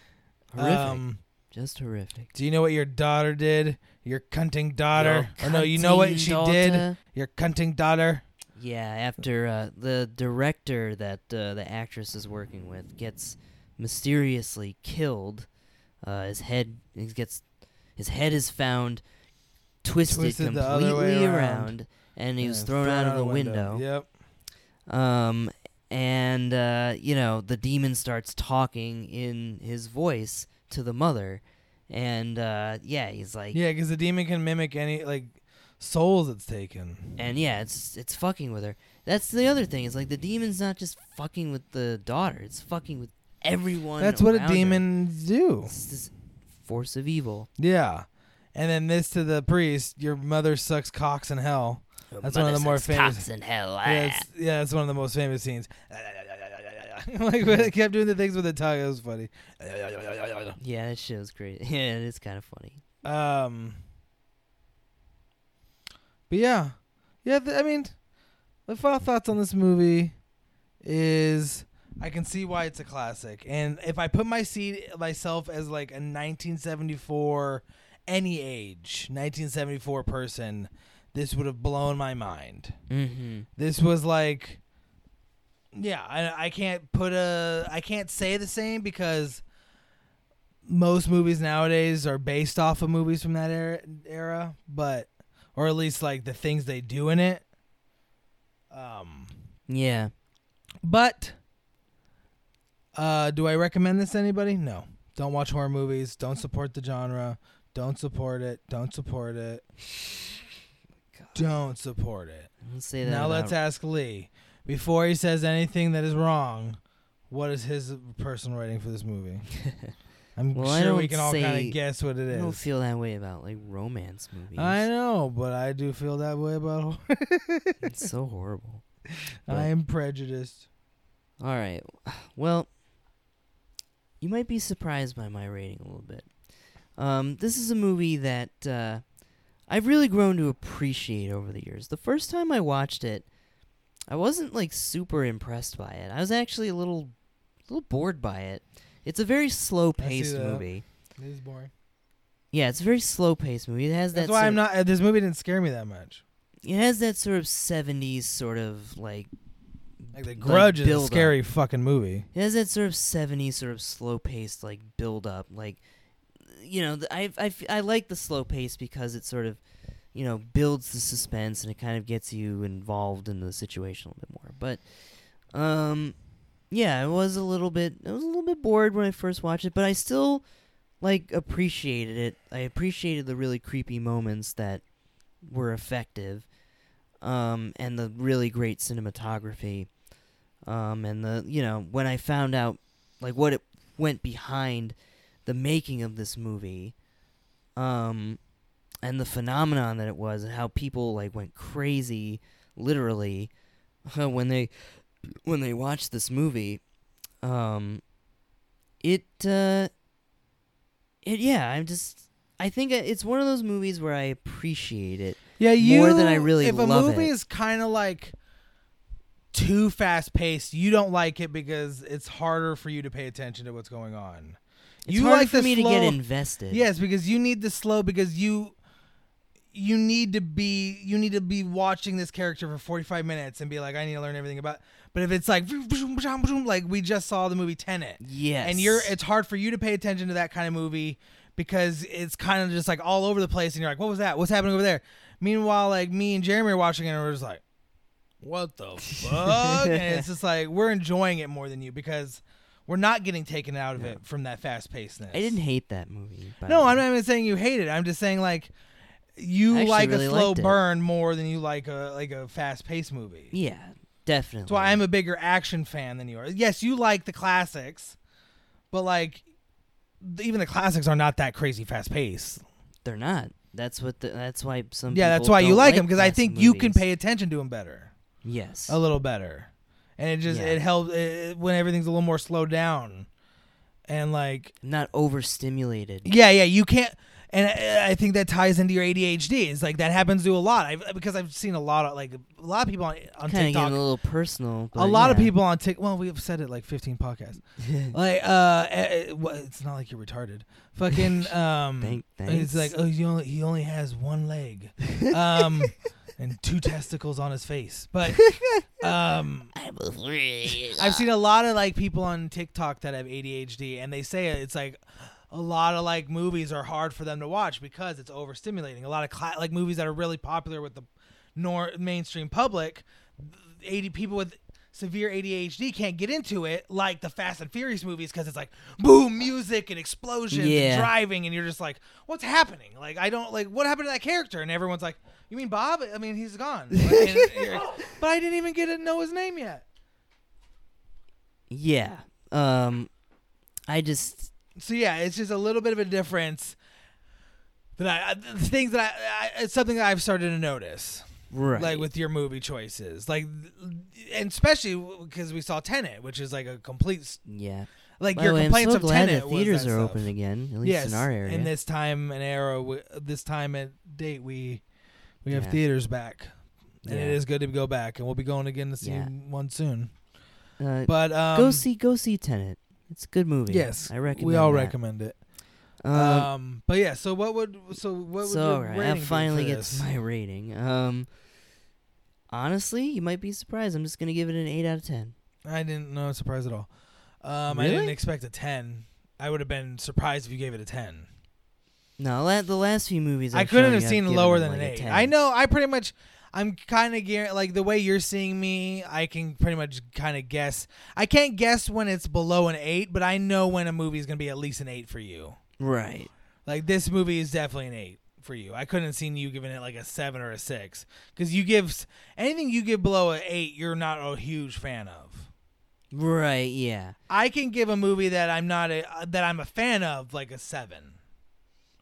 horrific. Um, Just horrific. Do you know what your daughter did? Your cunting daughter. Your cunting or no, you know what she daughter. did? Your cunting daughter. Yeah, after uh, the director that uh, the actress is working with gets mysteriously killed, uh, his head his gets his head is found twisted, twisted completely around. around, and he yeah, was thrown, thrown out, out of the window. window. Yep. Um, and uh, you know the demon starts talking in his voice to the mother, And uh, yeah, he's like, yeah, because the demon can mimic any like souls it's taken. And yeah, it's it's fucking with her. That's the other thing. It's like the demon's not just fucking with the daughter; it's fucking with everyone. That's what a demons her. do. It's this force of evil. Yeah, and then this to the priest: your mother sucks cocks in hell. Your that's one of the more famous. Cocks in hell. Ah. Yeah, it's, yeah, it's one of the most famous scenes. Like when they kept doing the things with the tongue, it was funny. Yeah, that shit was great. Yeah, it is kind of funny. Um, but yeah, yeah. Th- I mean, my final thoughts on this movie is I can see why it's a classic, and if I put my seed myself as like a nineteen seventy-four, any age, nineteen seventy-four person, this would have blown my mind. Mm-hmm. This was like. Yeah, I, I can't put a I can't say the same because most movies nowadays are based off of movies from that era, era, but or at least like the things they do in it. Um, yeah, but uh, do I recommend this to anybody? No. Don't watch horror movies. Don't support the genre. Don't support it. Don't support it. God. Don't support it. Let's say that now. About- let's ask Lee. Before he says anything that is wrong, what is his personal rating for this movie? I'm well, sure we can all kind of guess what it is. I don't feel that way about like romance movies. I know, but I do feel that way about horror. It's so horrible. But I am prejudiced. All right. Well, you might be surprised by my rating a little bit. Um, this is a movie that uh, I've really grown to appreciate over the years. The first time I watched it, I wasn't, like, super impressed by it. I was actually a little a little bored by it. It's a very slow-paced movie. It is boring. Yeah, it's a very slow-paced movie. It has That's that why I'm not... Uh, this movie didn't scare me that much. It has that sort of seventies sort of, like... Like, The Grudge like is a scary up. fucking movie. It has that sort of seventies sort of slow-paced, like, build-up. Like, you know, I, I, I like the slow pace because it sort of... you know, builds the suspense and it kind of gets you involved in the situation a little bit more. But, um, yeah, I was a little bit, I was a little bit bored when I first watched it, but I still, like, appreciated it. I appreciated the really creepy moments that were effective, um, and the really great cinematography, um, and the, you know, when I found out, like, what it went behind the making of this movie, um... and the phenomenon that it was, and how people like went crazy, literally, when they when they watched this movie, um, it, uh, it yeah, I'm just I think it's one of those movies where I appreciate it. Yeah, you, more than I really love it. If a movie it. is kind of like too fast paced, you don't like it because it's harder for you to pay attention to what's going on. It's you like for the me slow, to get invested. Yes, because you need the slow because you. You need to be you need to be watching this character for forty-five minutes and be like, I need to learn everything about. But if it's like like we just saw the movie Tenet, yes, and you're it's hard for you to pay attention to that kind of movie because it's kind of just like all over the place, and you're like, what was that? What's happening over there? Meanwhile, like me and Jeremy are watching it, and we're just like, what the fuck? And it's just like we're enjoying it more than you because. We're not getting taken out of no. it from that fast-pacedness. I didn't hate that movie. No, I'm not even saying you hate it. I'm just saying like you like really a slow burn it. more than you like a like a fast-paced movie. Yeah, definitely. That's why I'm a bigger action fan than you are. Yes, you like the classics, but like even the classics are not that crazy fast-paced. They're not. That's what. The, that's why some. Yeah, people that's why don't you like, like them because I think movies. You can pay attention to them better. Yes, a little better. And it just, yeah. it helps it, when everything's a little more slowed down and like. Not overstimulated. Yeah, yeah. You can't. And I, I think that ties into your A D H D. It's like that happens to a lot. I've, because I've seen a lot of like a lot of people on, on TikTok. Kind of getting a little personal. But a lot yeah. of people on TikTok. Well, we've said it like fifteen podcasts. like, uh, it, well, it's not like you're retarded. Fucking. Um, Thank, it's like, oh, he only, he only has one leg. Um. And two testicles on his face. But um, I've seen a lot of like people on TikTok that have A D H D, and they say it's like a lot of like movies are hard for them to watch because it's overstimulating. A lot of cl- like movies that are really popular with the nor- mainstream public, eighty people with severe A D H D can't get into it like the Fast and Furious movies, because it's like boom, music and explosions, yeah. and driving, and you're just like, what's happening? Like, I don't, like, what happened to that character? And everyone's like, you mean Bob? I mean, he's gone. Like, and, but I didn't even get to know his name yet. Yeah. Um, I just... So, yeah, it's just a little bit of a difference. That I, things that I, I... It's something that I've started to notice. Right. Like, with your movie choices. Like, and especially because we saw Tenet, which is like a complete... Yeah. Like, by your way, complaints I'm so of glad Tenet that theaters that are stuff. Open again, at least yes, in our area. In this time and era, we, this time and date, we we yeah. have theaters back. And yeah. it is good to go back. And we'll be going again to see yeah. one soon. Uh, but um, go see go see Tenet. It's a good movie. Yes, I recommend. We all that. recommend it. Um, um, but yeah, so what would so what would so your right, rating I finally be for get this? To my rating. Um, honestly, you might be surprised. I'm just gonna give it an eight out of ten. I didn't know surprise at all. Um, really? I didn't expect a ten. I would have been surprised if you gave it a ten. No, la- the last few movies I've I couldn't have seen lower than like an eight. I know. I pretty much. I'm kind of geared, like the way you're seeing me, I can pretty much kind of guess. I can't guess when it's below an eight, but I know when a movie is going to be at least an eight for you. Right. Like this movie is definitely an eight for you. I couldn't have seen you giving it like a seven or a six, because you give anything you give below an eight, you're not a huge fan of. Right. Yeah. I can give a movie that I'm not a, that I'm a fan of like a seven.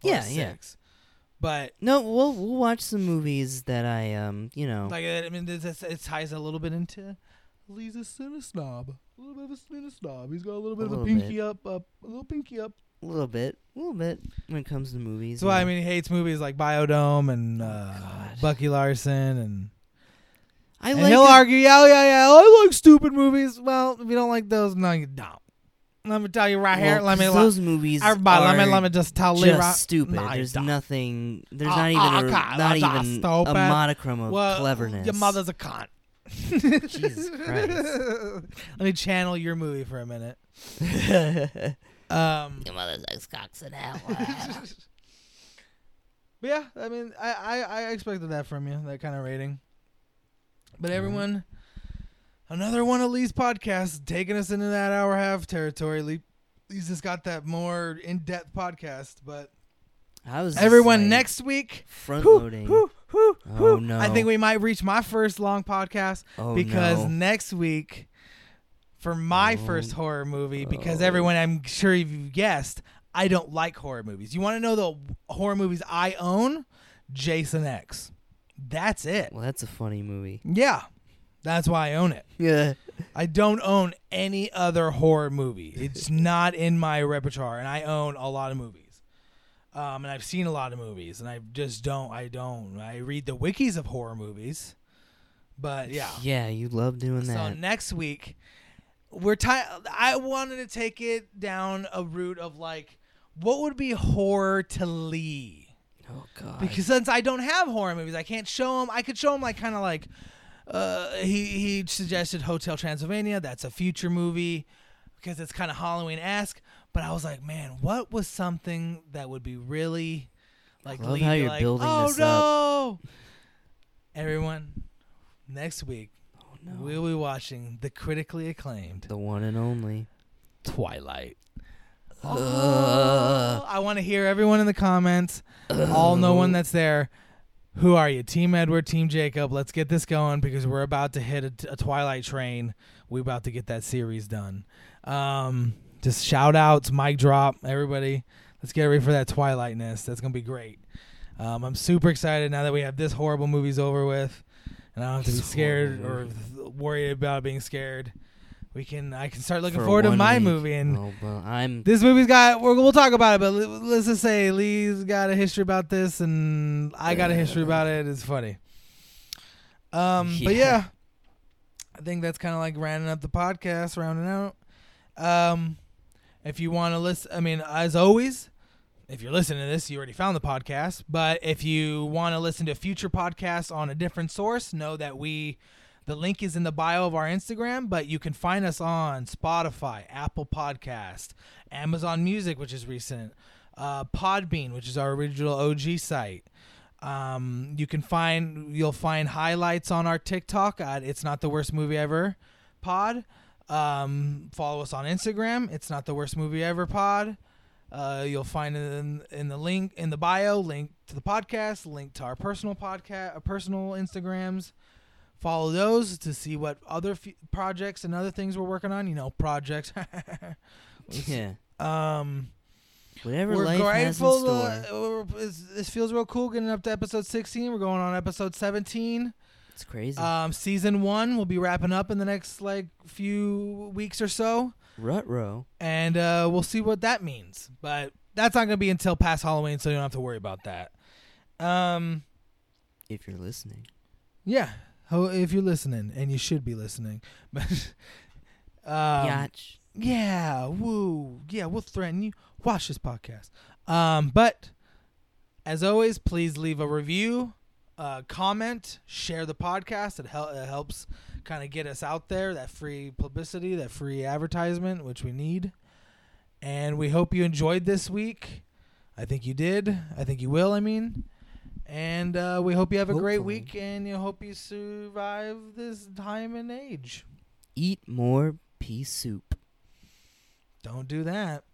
Or yeah. A six. Yeah. But no, we'll we'll watch some movies that I um you know like I mean this, it ties a little bit into Lee's a cine snob, a little bit of a cine snob. He's got a little bit a little of a pinky bit. up, up, a little pinky up, a little bit, a little bit when it comes to movies. So yeah. I mean, he hates movies like Biodome and uh, oh, Bucky Larson, and I and like he'll a- argue, yeah, yeah, yeah, I like stupid movies. Well, if you don't like those, no, you don't. Let me tell you right well, here. Let me those let, movies everybody, are let me, let me just tell you right, stupid. No, there's don't. nothing. There's uh, not even uh, a, God, not God, even God, a monochrome of well, cleverness. Your mother's a cunt. Jesus Christ. Let me channel your movie for a minute. um, your mother's like cocks in hell. But yeah, I mean, I, I, I expected that from you, that kind of rating. But everyone. Mm. Another one of Lee's podcasts taking us into that hour and a half territory. Lee, Lee's just got that more in-depth podcast, but I was everyone like next week front-loading. Whoo, whoo, whoo, whoo. Oh, no. I think we might reach my first long podcast oh, because no. next week for my oh. first horror movie, because oh. everyone, I'm sure you've guessed, I don't like horror movies. You want to know the horror movies I own? Jason X. That's it. Well, that's a funny movie. Yeah. That's why I own it. Yeah. I don't own any other horror movie. It's not in my repertoire, and I own a lot of movies. Um, and I've seen a lot of movies, and I just don't. I don't. I read the wikis of horror movies. But, yeah. Yeah, you love doing so that. So next week, we're t- I wanted to take it down a route of, like, what would be horror to Lee? Oh, God. Because since I don't have horror movies, I can't show them. I could show them, like, kind of like... Uh, he he suggested Hotel Transylvania. That's a future movie because it's kind of Halloween-esque. But I was like, man, what was something that would be really like? I love how you're like, building oh, this no! up. Oh no! Everyone, next week oh, no. we'll be watching the critically acclaimed, the one and only Twilight. Oh, I want to hear everyone in the comments. Ugh. All no one that's there. Who are you? Team Edward, Team Jacob. Let's get this going because we're about to hit a, t- a Twilight train. We're about to get that series done. Um, just shout outs, mic drop, everybody. Let's get ready for that Twilightness. That's going to be great. Um, I'm super excited now that we have this horrible movie's over with. And I don't have to be scared or worried about being scared. We can. I can start looking for forward to my week. movie, and oh, well, I'm this movie's got. We're, we'll talk about it, but let's just say Lee's got a history about this, and I got a history about it. It's funny. Um, yeah. But yeah, I think that's kind of like rounding up the podcast, rounding out. Um, if you want to listen, I mean, as always, if you're listening to this, you already found the podcast. But if you want to listen to future podcasts on a different source, know that we. The link is in the bio of our Instagram, but you can find us on Spotify, Apple Podcast, Amazon Music, which is recent, uh, Podbean, which is our original O G site. Um, you can find you'll find highlights on our TikTok at It's Not the Worst Movie Ever. pod. Um, follow us on Instagram. It's Not the Worst Movie Ever pod. Uh, you'll find it in, in the link in the bio, link to the podcast, link to our personal podcast, our personal Instagrams. Follow those to see what other f- projects and other things we're working on. You know, projects. Yeah. Um, whatever we're life grateful has in store. To, uh, this feels real cool getting up to episode sixteen. We're going on episode seventeen. It's crazy. Um, season one will be wrapping up in the next like few weeks or so. Rutrow. And uh, we'll see what that means. But that's not going to be until past Halloween, so you don't have to worry about that. Um, if you're listening. Yeah. If you're listening, and you should be listening. But um, yeah, woo. Yeah, we'll threaten you. Watch this podcast. Um, but as always, please leave a review, uh, comment, share the podcast. It, hel- it helps kind of get us out there, that free publicity, that free advertisement, which we need. And we hope you enjoyed this week. I think you did. I think you will, I mean. And uh, we hope you have a Hopefully. great week, and you hope you survive this time and age. Eat more pea soup. Don't do that.